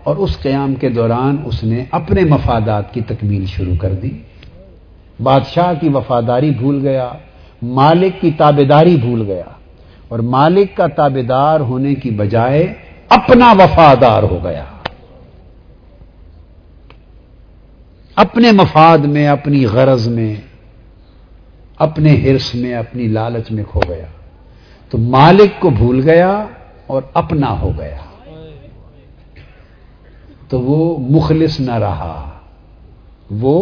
اور اس قیام کے دوران اس نے اپنے مفادات کی تکمیل شروع کر دی، بادشاہ کی وفاداری بھول گیا، مالک کی تابع داری بھول گیا، اور مالک کا تابع دار ہونے کی بجائے اپنا وفادار ہو گیا، اپنے مفاد میں، اپنی غرض میں، اپنے حرص میں، اپنی لالچ میں کھو گیا، تو مالک کو بھول گیا اور اپنا ہو گیا، تو وہ مخلص نہ رہا، وہ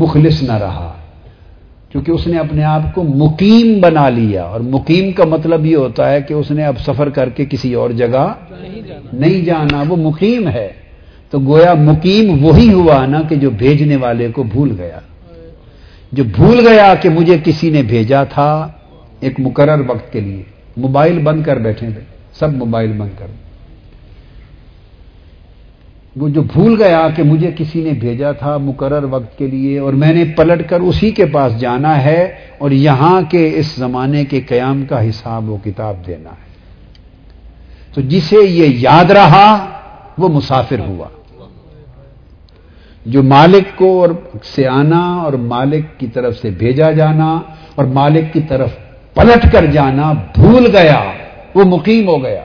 مخلص نہ رہا، کیونکہ اس نے اپنے آپ کو مقیم بنا لیا، اور مقیم کا مطلب یہ ہوتا ہے کہ اس نے اب سفر کر کے کسی اور جگہ نہیں جانا، وہ مقیم ہے، تو گویا مقیم وہی ہوا نا کہ جو بھیجنے والے کو بھول گیا، جو بھول گیا کہ مجھے کسی نے بھیجا تھا ایک مقرر وقت کے لیے، موبائل بند کر بیٹھے تھے سب، موبائل بند کر وہ جو بھول گیا کہ مجھے کسی نے بھیجا تھا مقرر وقت کے لیے اور میں نے پلٹ کر اسی کے پاس جانا ہے اور یہاں کے اس زمانے کے قیام کا حساب و کتاب دینا ہے. تو جسے یہ یاد رہا وہ مسافر ہوا. جو مالک کو اور سے آنا اور مالک کی طرف سے بھیجا جانا اور مالک کی طرف پلٹ کر جانا بھول گیا وہ مقیم ہو گیا.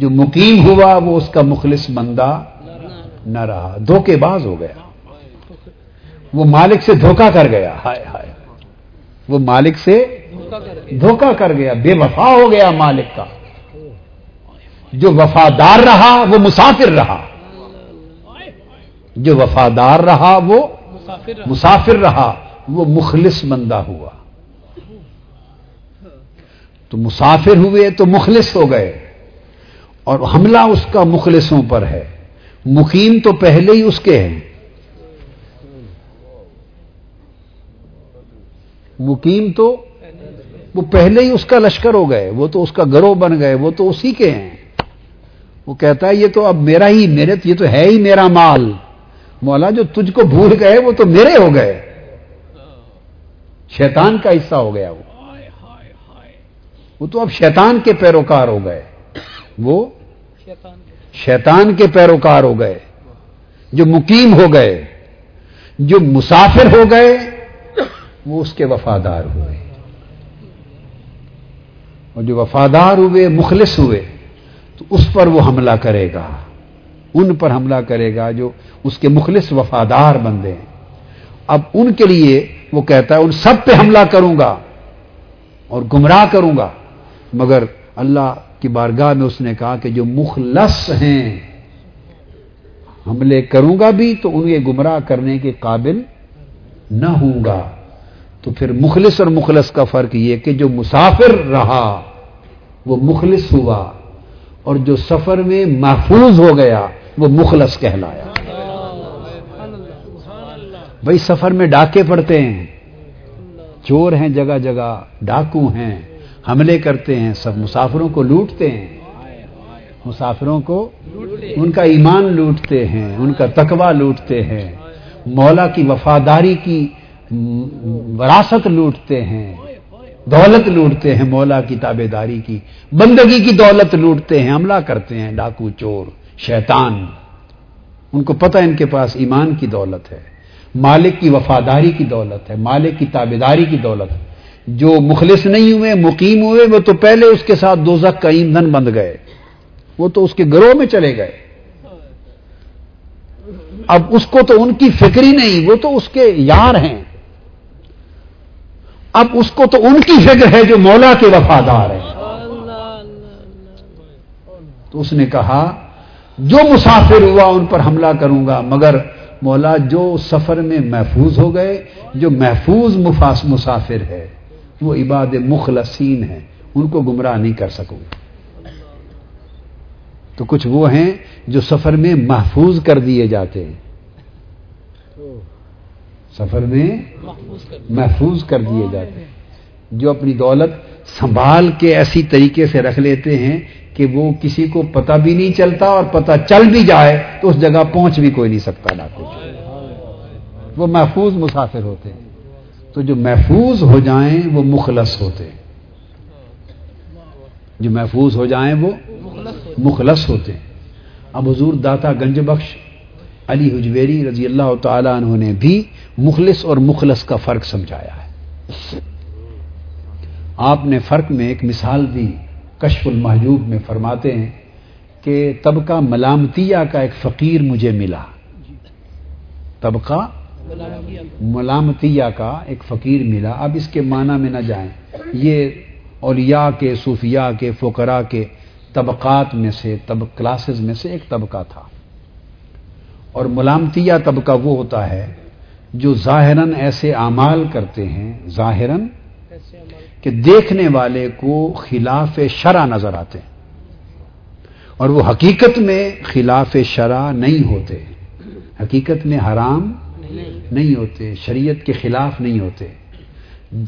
جو مقیم ہوا وہ اس کا مخلص بندہ نہ رہا, دھوکے باز ہو گیا. وہ مالک سے دھوکہ کر گیا, ہائے ہائے, وہ مالک سے دھوکہ کر گیا, بے وفا ہو گیا مالک کا. جو وفادار رہا وہ مسافر رہا, جو وفادار رہا وہ مسافر رہا, وہ مخلص بندہ ہوا. تو مسافر ہوئے تو مخلص ہو گئے, اور حملہ اس کا مخلصوں پر ہے. مقیم تو پہلے ہی اس کے ہیں, مقیم تو وہ پہلے ہی اس کا لشکر ہو گئے, وہ تو اس کا گروہ بن گئے, وہ تو اسی کے ہیں. وہ کہتا ہے یہ تو اب میرا ہی, میرے یہ تو ہے ہی میرا مال. مولا جو تجھ کو بھول گئے وہ تو میرے ہو گئے, شیطان کا حصہ ہو گیا. وہ تو اب شیطان کے پیروکار ہو گئے, وہ شیطان کے پیروکار ہو گئے. جو مقیم ہو گئے, جو مسافر ہو گئے, وہ اس کے وفادار ہوئے, اور جو وفادار ہوئے مخلص ہوئے تو اس پر وہ حملہ کرے گا, ان پر حملہ کرے گا جو اس کے مخلص وفادار بندے ہیں. اب ان کے لیے وہ کہتا ہے ان سب پہ حملہ کروں گا اور گمراہ کروں گا, مگر اللہ کی بارگاہ میں اس نے کہا کہ جو مخلص ہیں حملے کروں گا بھی تو انہیں گمراہ کرنے کے قابل نہ ہوں گا. تو پھر مخلص اور مخلص کا فرق یہ کہ جو مسافر رہا وہ مخلص ہوا, اور جو سفر میں محفوظ ہو گیا وہ مخلص کہلایا. بھائی سفر میں ڈاکے پڑتے ہیں, چور ہیں, جگہ جگہ ڈاکو ہیں, حملے کرتے ہیں, سب مسافروں کو لوٹتے ہیں, مسافروں کو ان کا ایمان لوٹتے ہیں, ان کا تقویٰ لوٹتے ہیں, مولا کی وفاداری کی وراثت لوٹتے ہیں, دولت لوٹتے ہیں, مولا کی تابعداری کی بندگی کی دولت لوٹتے ہیں, حملہ کرتے ہیں ڈاکو چور شیطان. ان کو پتہ ان کے پاس ایمان کی دولت ہے, مالک کی وفاداری کی دولت ہے, مالک کی تابعداری کی دولت ہے. جو مخلص نہیں ہوئے مقیم ہوئے وہ تو پہلے اس کے ساتھ دوزخ کا ایندھن بن گئے, وہ تو اس کے گروہ میں چلے گئے. اب اس کو تو ان کی فکر ہی نہیں, وہ تو اس کے یار ہیں. اب اس کو تو ان کی فکر ہے جو مولا کے وفادار ہیں. تو اس نے کہا جو مسافر ہوا ان پر حملہ کروں گا, مگر مولا جو سفر میں محفوظ ہو گئے, جو محفوظ مسافر ہے وہ عباد مخلصین ہیں, ان کو گمراہ نہیں کر سکوں. تو کچھ وہ ہیں جو سفر میں محفوظ کر دیے جاتے ہیں, سفر میں محفوظ کر دیے جاتے ہیں, جو اپنی دولت سنبھال کے ایسی طریقے سے رکھ لیتے ہیں کہ وہ کسی کو پتہ بھی نہیں چلتا, اور پتہ چل بھی جائے تو اس جگہ پہنچ بھی کوئی نہیں سکتا, نہ کچھ. وہ محفوظ مسافر ہوتے ہیں. تو جو محفوظ ہو جائیں وہ مخلص ہوتے ہیں, جو محفوظ ہو جائیں وہ مخلص ہوتے ہیں. اب حضور داتا گنج بخش علی حجویری رضی اللہ تعالیٰ عنہ نے بھی مخلص اور مخلص کا فرق سمجھایا ہے. آپ نے فرق میں ایک مثال دی, کشف المحجوب میں فرماتے ہیں کہ طبقہ ملامتیہ کا ایک فقیر مجھے ملا, طبقہ ملامتیہ کا ایک فقیر ملا. اب اس کے معنی میں نہ جائیں, یہ اولیاء کے, صوفیاء کے, فقراء کے طبقات میں سے, کلاسز میں سے ایک طبقہ تھا. اور ملامتیہ طبقہ وہ ہوتا ہے جو ظاہراً ایسے اعمال کرتے ہیں, ظاہراً کہ دیکھنے والے کو خلاف شرع نظر آتے ہیں, اور وہ حقیقت میں خلاف شرع نہیں ہوتے, حقیقت میں حرام نہیں ہوتے, شریعت کے خلاف نہیں ہوتے.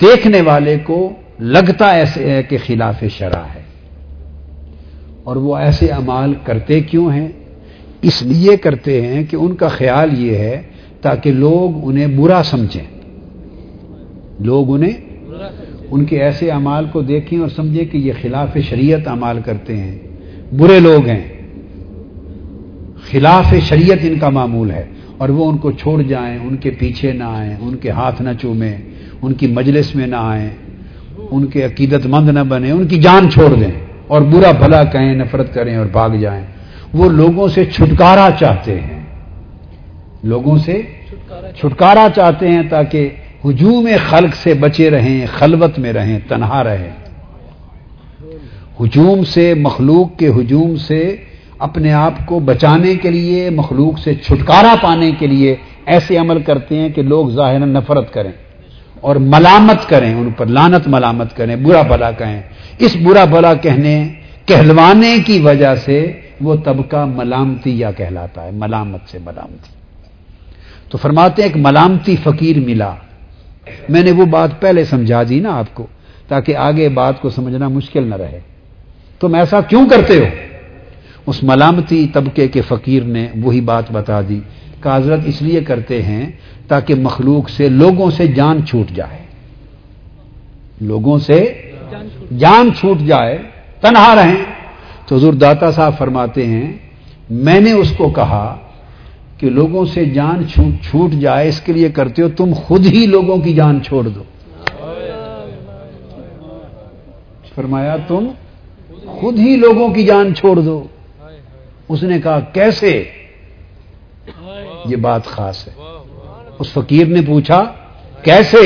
دیکھنے والے کو لگتا ایسے ہے کہ خلاف شرع ہے. اور وہ ایسے اعمال کرتے کیوں ہیں؟ اس لیے کرتے ہیں کہ ان کا خیال یہ ہے تاکہ لوگ انہیں برا سمجھیں، لوگ انہیں ان کے ایسے اعمال کو دیکھیں اور سمجھیں کہ یہ خلاف شریعت اعمال کرتے ہیں، برے لوگ ہیں، خلاف شریعت ان کا معمول ہے، اور وہ ان کو چھوڑ جائیں، ان کے پیچھے نہ آئیں، ان کے ہاتھ نہ چومیں، ان کی مجلس میں نہ آئیں، ان کے عقیدت مند نہ بنیں، ان کی جان چھوڑ دیں اور برا بھلا کہیں، نفرت کریں اور بھاگ جائیں۔ وہ لوگوں سے چھٹکارا چاہتے ہیں، لوگوں سے چھٹکارا چاہتے ہیں تاکہ ہجوم خلق سے بچے رہیں، خلوت میں رہیں، تنہا رہیں، ہجوم سے، مخلوق کے ہجوم سے اپنے آپ کو بچانے کے لیے، مخلوق سے چھٹکارا پانے کے لیے ایسے عمل کرتے ہیں کہ لوگ ظاہراً نفرت کریں اور ملامت کریں، ان پر لعنت ملامت کریں، برا بھلا کہیں۔ اس برا بھلا کہنے کہلوانے کی وجہ سے وہ طبقہ ملامتی یا کہلاتا ہے، ملامت سے ملامتی۔ تو فرماتے ہیں ایک ملامتی فقیر ملا، میں نے وہ بات پہلے سمجھا دی نا آپ کو تاکہ آگے بات کو سمجھنا مشکل نہ رہے، تم ایسا کیوں کرتے ہو؟ اس ملامتی طبقے کے فقیر نے وہی بات بتا دی کہ حضرت اس لیے کرتے ہیں تاکہ مخلوق سے، لوگوں سے جان چھوٹ جائے، لوگوں سے جان چھوٹ جائے، تنہا رہیں۔ تو حضور داتا صاحب فرماتے ہیں میں نے اس کو کہا کہ لوگوں سے جان چھوٹ جائے اس کے لیے کرتے ہو، تم خود ہی لوگوں کی جان چھوڑ دو۔ فرمایا تم خود ہی لوگوں کی جان چھوڑ دو۔ اس نے کہا کیسے؟ یہ بات خاص ہے۔ اس فقیر نے پوچھا کیسے؟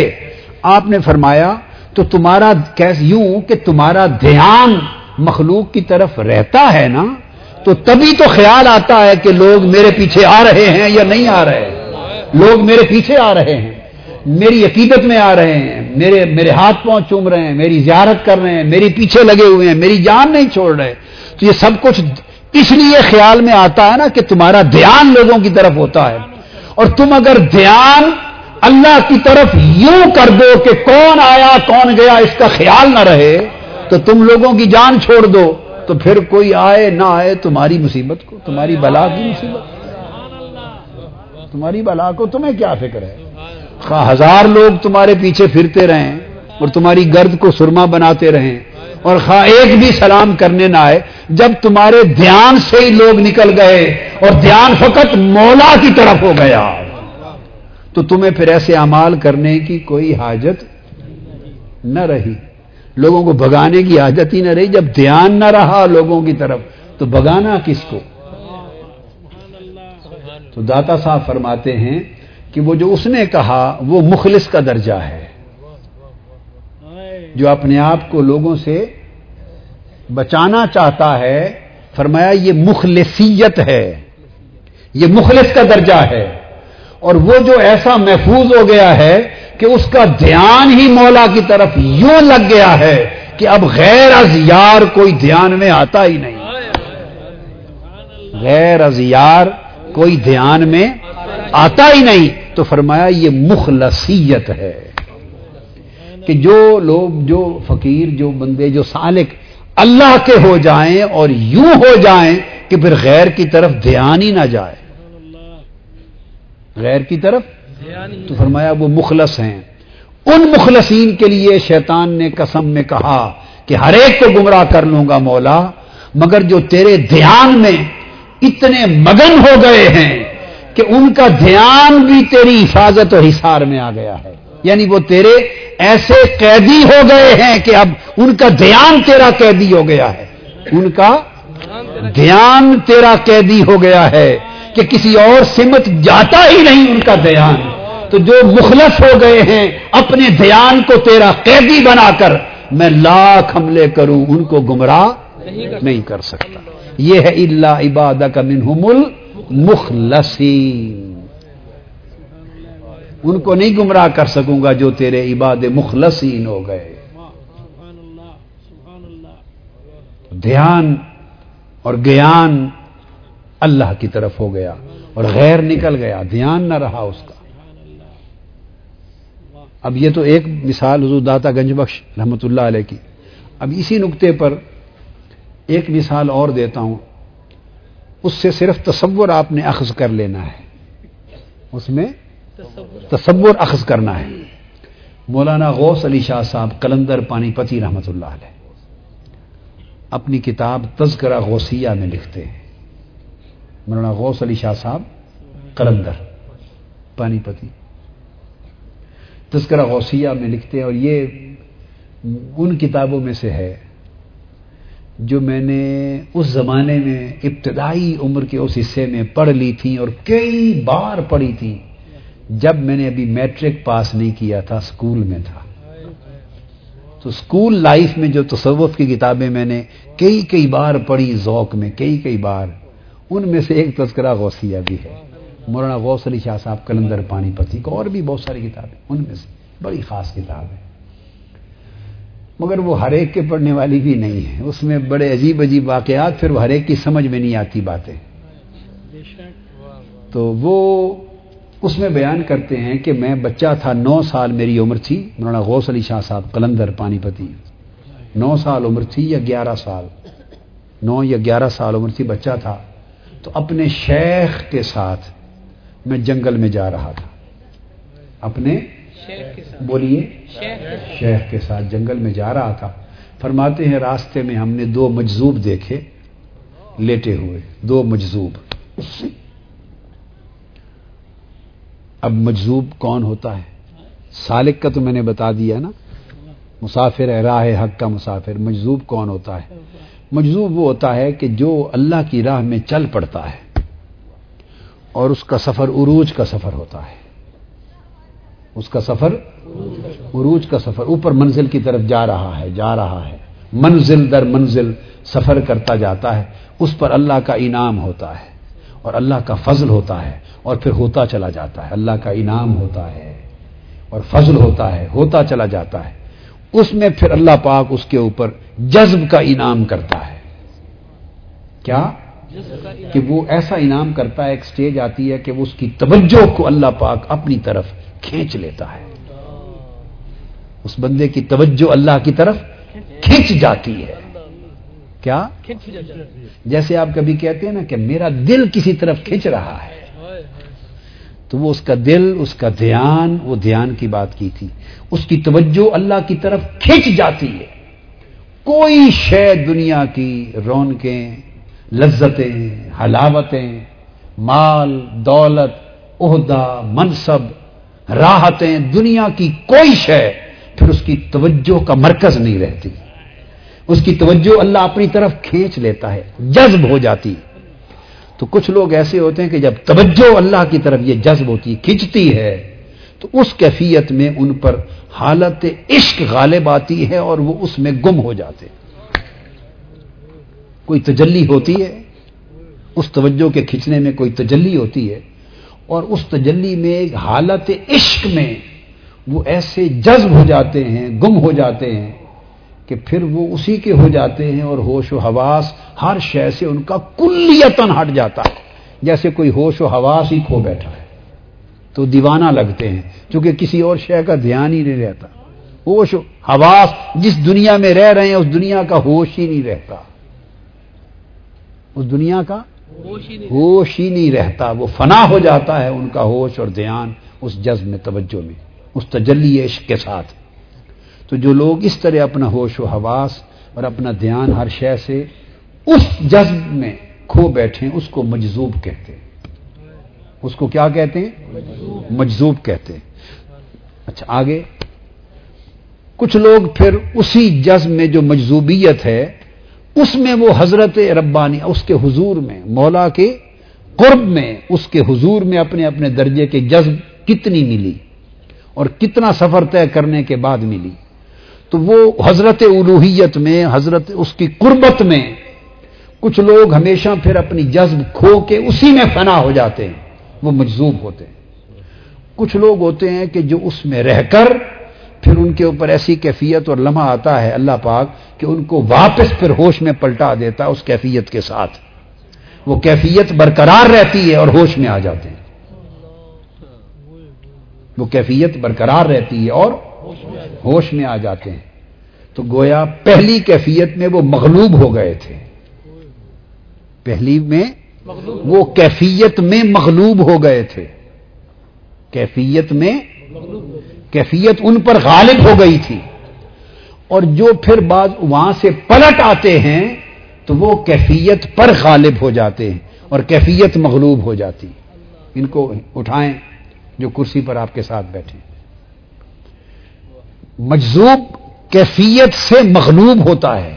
آپ نے فرمایا تو تمہارا کیسے، یوں کہ تمہارا دھیان مخلوق کی طرف رہتا ہے نا، تو تبھی تو خیال آتا ہے کہ لوگ میرے پیچھے آ رہے ہیں یا نہیں آ رہے ہیں، لوگ میرے پیچھے آ رہے ہیں، میری عقیدت میں آ رہے ہیں، میرے ہاتھ پاؤں چوم رہے ہیں، میری زیارت کر رہے ہیں، میرے پیچھے لگے ہوئے ہیں، میری جان نہیں چھوڑ رہے۔ تو یہ سب کچھ اس لیے خیال میں آتا ہے نا کہ تمہارا دھیان لوگوں کی طرف ہوتا ہے، اور تم اگر دھیان اللہ کی طرف یوں کر دو کہ کون آیا کون گیا اس کا خیال نہ رہے تو تم لوگوں کی جان چھوڑ دو، تو پھر کوئی آئے نہ آئے تمہاری مصیبت کو، تمہاری بلا کی مصیبت، تمہاری بلا کو تمہیں کیا فکر ہے؟ ہزار لوگ تمہارے پیچھے پھرتے رہیں اور تمہاری گرد کو سرما بناتے رہیں، اور خواہ ایک بھی سلام کرنے نہ آئے، جب تمہارے دھیان سے ہی لوگ نکل گئے اور دھیان فقط مولا کی طرف ہو گیا تو تمہیں پھر ایسے اعمال کرنے کی کوئی حاجت نہ رہی، لوگوں کو بھگانے کی حاجت ہی نہ رہی۔ جب دھیان نہ رہا لوگوں کی طرف تو بھگانا کس کو؟ تو داتا صاحب فرماتے ہیں کہ وہ جو اس نے کہا وہ مخلص کا درجہ ہے، جو اپنے آپ کو لوگوں سے بچانا چاہتا ہے، فرمایا یہ مخلصیت ہے، یہ مخلص کا درجہ ہے۔ اور وہ جو ایسا محفوظ ہو گیا ہے کہ اس کا دھیان ہی مولا کی طرف یوں لگ گیا ہے کہ اب غیر از یار کوئی دھیان میں آتا ہی نہیں، غیر از یار کوئی دھیان میں آتا ہی نہیں۔ تو فرمایا یہ مخلصیت ہے کہ جو لوگ، جو فقیر، جو بندے، جو سالک اللہ کے ہو جائیں اور یوں ہو جائیں کہ پھر غیر کی طرف دھیان ہی نہ جائے، غیر کی طرف دھیان۔ تو فرمایا وہ مخلص ہیں۔ ان مخلصین کے لیے شیطان نے قسم میں کہا کہ ہر ایک کو گمراہ کر لوں گا مولا، مگر جو تیرے دھیان میں اتنے مگن ہو گئے ہیں کہ ان کا دھیان بھی تیری حفاظت اور حصار میں آ گیا ہے، یعنی وہ تیرے ایسے قیدی ہو گئے ہیں کہ اب ان کا دھیان تیرا قیدی ہو گیا ہے، ان کا دھیان تیرا قیدی ہو گیا ہے کہ کسی اور سمت جاتا ہی نہیں ان کا دھیان۔ تو جو مخلص ہو گئے ہیں اپنے دھیان کو تیرا قیدی بنا کر میں لاکھ حملے کروں ان کو گمراہ نہیں کر سکتا۔ یہ ہے الا عبادک منہم المخلصین، ان کو نہیں گمراہ کر سکوں گا جو تیرے عباد مخلصین ہو گئے۔ دھیان اور گیان اللہ کی طرف ہو گیا اور غیر نکل گیا، دھیان نہ رہا اس کا۔ اب یہ تو ایک مثال حضور داتا گنج بخش رحمتہ اللہ علیہ کی۔ اب اسی نقطے پر ایک مثال اور دیتا ہوں اس سے صرف تصور آپ نے اخذ کر لینا ہے، اس میں تصور اخذ کرنا ہے۔ مولانا غوث علی شاہ صاحب قلندر پانی پتی رحمۃ اللہ علیہ اپنی کتاب تذکرہ غوثیہ میں لکھتے ہیں، مولانا غوث علی شاہ صاحب قلندر پانی پتی تذکرہ غوثیہ میں لکھتے ہیں، اور یہ ان کتابوں میں سے ہے جو میں نے اس زمانے میں ابتدائی عمر کے اس حصے میں پڑھ لی تھیں اور کئی بار پڑھی تھیں جب میں نے ابھی میٹرک پاس نہیں کیا تھا، سکول میں تھا۔ تو سکول لائف میں جو تصوف کی کتابیں میں نے کئی بار پڑھی ذوق میں، کئی بار، ان میں سے ایک تذکرہ غوثیہ بھی ہے مولانا غوث علی شاہ صاحب قلندر پانی پتی کو، اور بھی بہت ساری کتابیں ان میں سے بڑی خاص کتاب ہے، مگر وہ ہر ایک کے پڑھنے والی بھی نہیں ہے، اس میں بڑے عجیب واقعات، پھر وہ ہر ایک کی سمجھ میں نہیں آتی باتیں۔ تو وہ اس میں بیان کرتے ہیں کہ میں بچہ تھا، 9 سال میری عمر تھی، مولانا غوث علی شاہ صاحب قلندر پانی پتی 9 سال عمر تھی یا 11 سال، 9 یا 11 سال عمر تھی، بچہ تھا۔ تو اپنے شیخ کے ساتھ میں جنگل میں جا رہا تھا، اپنے بولیے شیخ کے ساتھ جنگل میں جا رہا تھا۔ فرماتے ہیں راستے میں ہم نے 2 مجذوب دیکھے لیٹے ہوئے، 2 مجذوب۔ اب مجذوب کون ہوتا ہے؟ سالک کا تو میں نے بتا دیا نا، مسافر ہے، راہ حق کا مسافر۔ مجذوب کون ہوتا ہے؟ مجذوب وہ ہوتا ہے کہ جو اللہ کی راہ میں چل پڑتا ہے اور اس کا سفر عروج کا سفر ہوتا ہے، اس کا سفر عروج کا سفر، اوپر منزل کی طرف جا رہا ہے، منزل در منزل سفر کرتا جاتا ہے، اس پر اللہ کا انعام ہوتا ہے اور اللہ کا فضل ہوتا ہے، اور پھر ہوتا چلا جاتا ہے، اللہ کا انعام ہوتا ہے اور فضل ہوتا ہے، ہوتا چلا جاتا ہے، اس میں پھر اللہ پاک اس کے اوپر جذب کا انعام کرتا ہے۔ کیا کہ وہ ایسا انعام کرتا ہے، ایک سٹیج آتی ہے کہ وہ اس کی توجہ کو اللہ پاک اپنی طرف کھینچ لیتا ہے، اس بندے کی توجہ اللہ کی طرف کھینچ جاتی ہے۔ کیا جیسے آپ کبھی کہتے ہیں نا کہ میرا دل کسی طرف کھینچ رہا ہے، تو وہ اس کا دل، اس کا دھیان، وہ دھیان کی بات کی تھی، اس کی توجہ اللہ کی طرف کھینچ جاتی ہے۔ کوئی شے دنیا کی رونقیں، لذتیں، حلاوتیں، مال، دولت، عہدہ، منصب، راحتیں، دنیا کی کوئی شے پھر اس کی توجہ کا مرکز نہیں رہتی، اس کی توجہ اللہ اپنی طرف کھینچ لیتا ہے، جذب ہو جاتی۔ تو کچھ لوگ ایسے ہوتے ہیں کہ جب توجہ اللہ کی طرف یہ جذب ہوتی ہے، کھینچتی ہے، تو اس کیفیت میں ان پر حالت عشق غالب آتی ہے اور وہ اس میں گم ہو جاتے، کوئی تجلی ہوتی ہے اس توجہ کے کھینچنے میں، کوئی تجلی ہوتی ہے، اور اس تجلی میں ایک حالت عشق میں وہ ایسے جذب ہو جاتے ہیں، گم ہو جاتے ہیں کہ پھر وہ اسی کے ہو جاتے ہیں، اور ہوش و حواس ہر شے سے ان کا کلیتاً ہٹ جاتا ہے، جیسے کوئی ہوش و حواس ہی کھو بیٹھا ہے، تو دیوانہ لگتے ہیں، چونکہ کسی اور شے کا دھیان ہی نہیں رہتا، ہوش و حواس جس دنیا میں رہ رہے ہیں اس دنیا کا ہوش ہی نہیں رہتا، اس دنیا کا ہوش ہی نہیں رہتا، وہ فنا ہو جاتا ہے ان کا ہوش اور دھیان اس جذب میں، توجہ میں، اس تجلی عشق کے ساتھ۔ تو جو لوگ اس طرح اپنا ہوش و حواس اور اپنا دھیان ہر شے سے اس جذب میں کھو بیٹھے ہیں، اس کو مجذوب کہتے ہیں، اس کو کیا کہتے ہیں؟ مجذوب کہتے ہیں۔ اچھا آگے، کچھ لوگ پھر اسی جذب میں جو مجذوبیت ہے اس میں وہ حضرت ربانی، اس کے حضور میں، مولا کے قرب میں، اس کے حضور میں اپنے اپنے درجے کے جذب کتنی ملی اور کتنا سفر طے کرنے کے بعد ملی، تو وہ حضرت الوہیت میں، حضرت اس کی قربت میں کچھ لوگ ہمیشہ پھر اپنی جذب کھو کے اسی میں فنا ہو جاتے ہیں، وہ مجذوب ہوتے ہیں۔ کچھ لوگ ہوتے ہیں کہ جو اس میں رہ کر پھر ان کے اوپر ایسی کیفیت اور لمحہ آتا ہے اللہ پاک کہ ان کو واپس پھر ہوش میں پلٹا دیتا ہے، اس کیفیت کے ساتھ وہ کیفیت برقرار رہتی ہے اور ہوش میں آ جاتے ہیں، وہ کیفیت برقرار رہتی ہے اور ہوش میں آ جاتے ہیں۔ تو گویا پہلی کیفیت میں وہ مغلوب ہو گئے تھے، پہلی میں وہ کیفیت میں مغلوب ہو گئے تھے، کیفیت میں، کیفیت ان پر غالب ہو گئی تھی، اور جو پھر بعد وہاں سے پلٹ آتے ہیں تو وہ کیفیت پر غالب ہو جاتے ہیں اور کیفیت مغلوب ہو جاتی. ان کو اٹھائیں جو کرسی پر آپ کے ساتھ بیٹھے. مجذوب کیفیت سے مغلوب ہوتا ہے،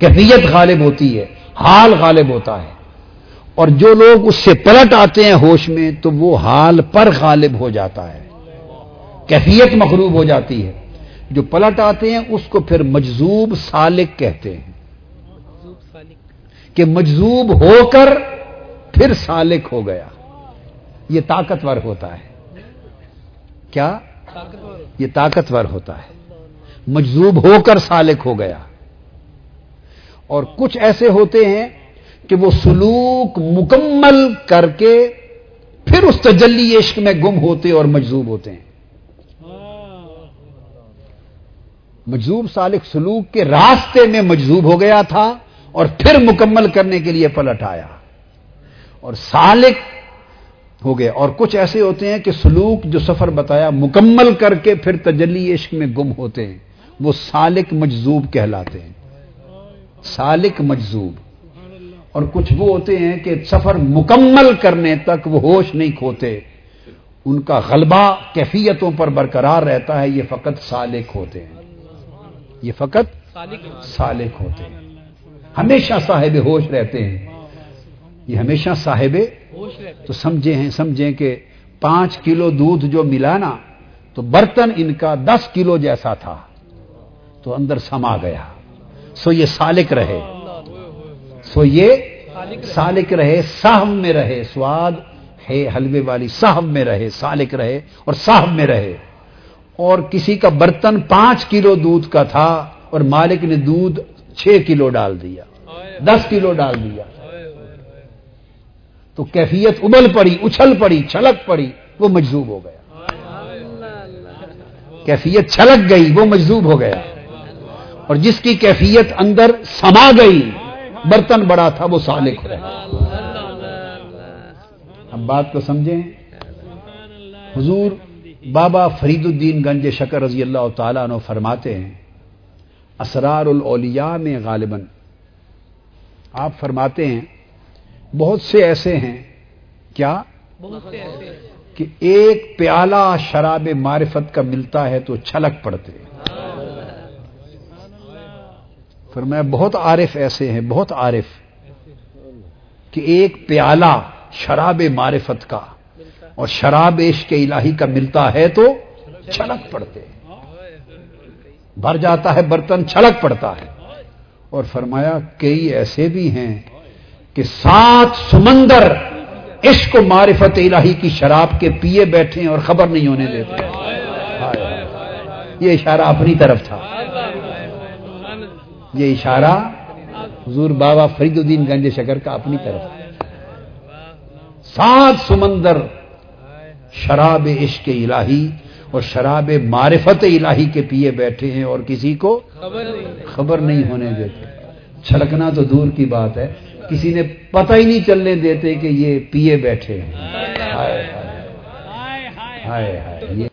کیفیت غالب ہوتی ہے، حال غالب ہوتا ہے، اور جو لوگ اس سے پلٹ آتے ہیں ہوش میں تو وہ حال پر غالب ہو جاتا ہے، کیفیت مغلوب ہو جاتی ہے. جو پلٹ آتے ہیں اس کو پھر مجذوب سالک کہتے ہیں، کہ مجذوب ہو کر پھر سالک ہو گیا. یہ طاقتور ہوتا ہے. کیا یہ طاقتور ہوتا ہے؟ مجذوب ہو کر سالک ہو گیا. اور کچھ ایسے ہوتے ہیں کہ وہ سلوک مکمل کر کے پھر اس تجلی عشق میں گم ہوتے اور مجذوب ہوتے ہیں. مجذوب سالک سلوک کے راستے میں مجذوب ہو گیا تھا اور پھر مکمل کرنے کے لیے پلٹ آیا اور سالک ہو گیا. اور کچھ ایسے ہوتے ہیں کہ سلوک جو سفر بتایا مکمل کر کے پھر تجلی عشق میں گم ہوتے ہیں، وہ سالک مجذوب کہلاتے ہیں، سالک مجذوب. اور کچھ وہ ہوتے ہیں کہ سفر مکمل کرنے تک وہ ہوش نہیں کھوتے، ان کا غلبہ کیفیتوں پر برقرار رہتا ہے، یہ فقط سالک ہوتے ہیں، یہ فقط سالک ہوتے ہیں، ہمیشہ صاحب ہوش رہتے ہیں. یہ ہمیشہ صاحب ہوش رہتے تو سمجھیں کہ 5 کلو دودھ جو ملانا تو برتن ان کا 10 کلو جیسا تھا تو اندر سما گیا. سو یہ سالک رہے، سو یہ سالک رہے، صاحب میں رہے، سواد ہے حلوے والی صاحب میں رہے، سالک رہے اور صاحب میں رہے. اور کسی کا برتن 5 کلو دودھ کا تھا اور مالک نے دودھ 6 کلو ڈال دیا، 10 کلو ڈال دیا، تو کیفیت ابل پڑی، اچھل پڑی، چھلک پڑی، وہ مجذوب ہو گیا. کیفیت چھلک گئی، وہ مجذوب ہو گیا. اور جس کی کیفیت اندر سما گئی، برتن بڑا تھا، وہ سالک رہا. ہم بات کو سمجھیں. حضور بابا فرید الدین گنج شکر رضی اللہ تعالیٰ عنہ فرماتے ہیں اسرار الاولیاء میں غالباً، آپ فرماتے ہیں بہت سے ایسے ہیں، کیا کہ ایک پیالہ شراب معرفت کا ملتا ہے تو چھلک پڑتے ہیں. فرمایا بہت عارف ایسے ہیں، بہت عارف، کہ ایک پیالہ شراب معرفت کا اور شراب عشق الہی کا ملتا ہے تو چھلک پڑتے، بھر جاتا ہے برتن، چھلک پڑتا ہے. اور فرمایا کئی ایسے بھی ہیں کہ 7 سمندر عشق و معرفت الہی کی شراب کے پیے بیٹھے اور خبر نہیں ہونے دیتے. یہ اشارہ اپنی طرف تھا، یہ اشارہ حضور بابا فرید الدین گنج شکر کا اپنی طرف. 7 سمندر شراب عشق الہی اور شراب معرفت الہی کے پیے بیٹھے ہیں اور کسی کو خبر نہیں ہونے دیتے. چھلکنا تو دور کی بات ہے، کسی نے پتہ ہی نہیں چلنے دیتے کہ یہ پیے بیٹھے ہیں. ہائے ہائے ہائے ہائے، یہ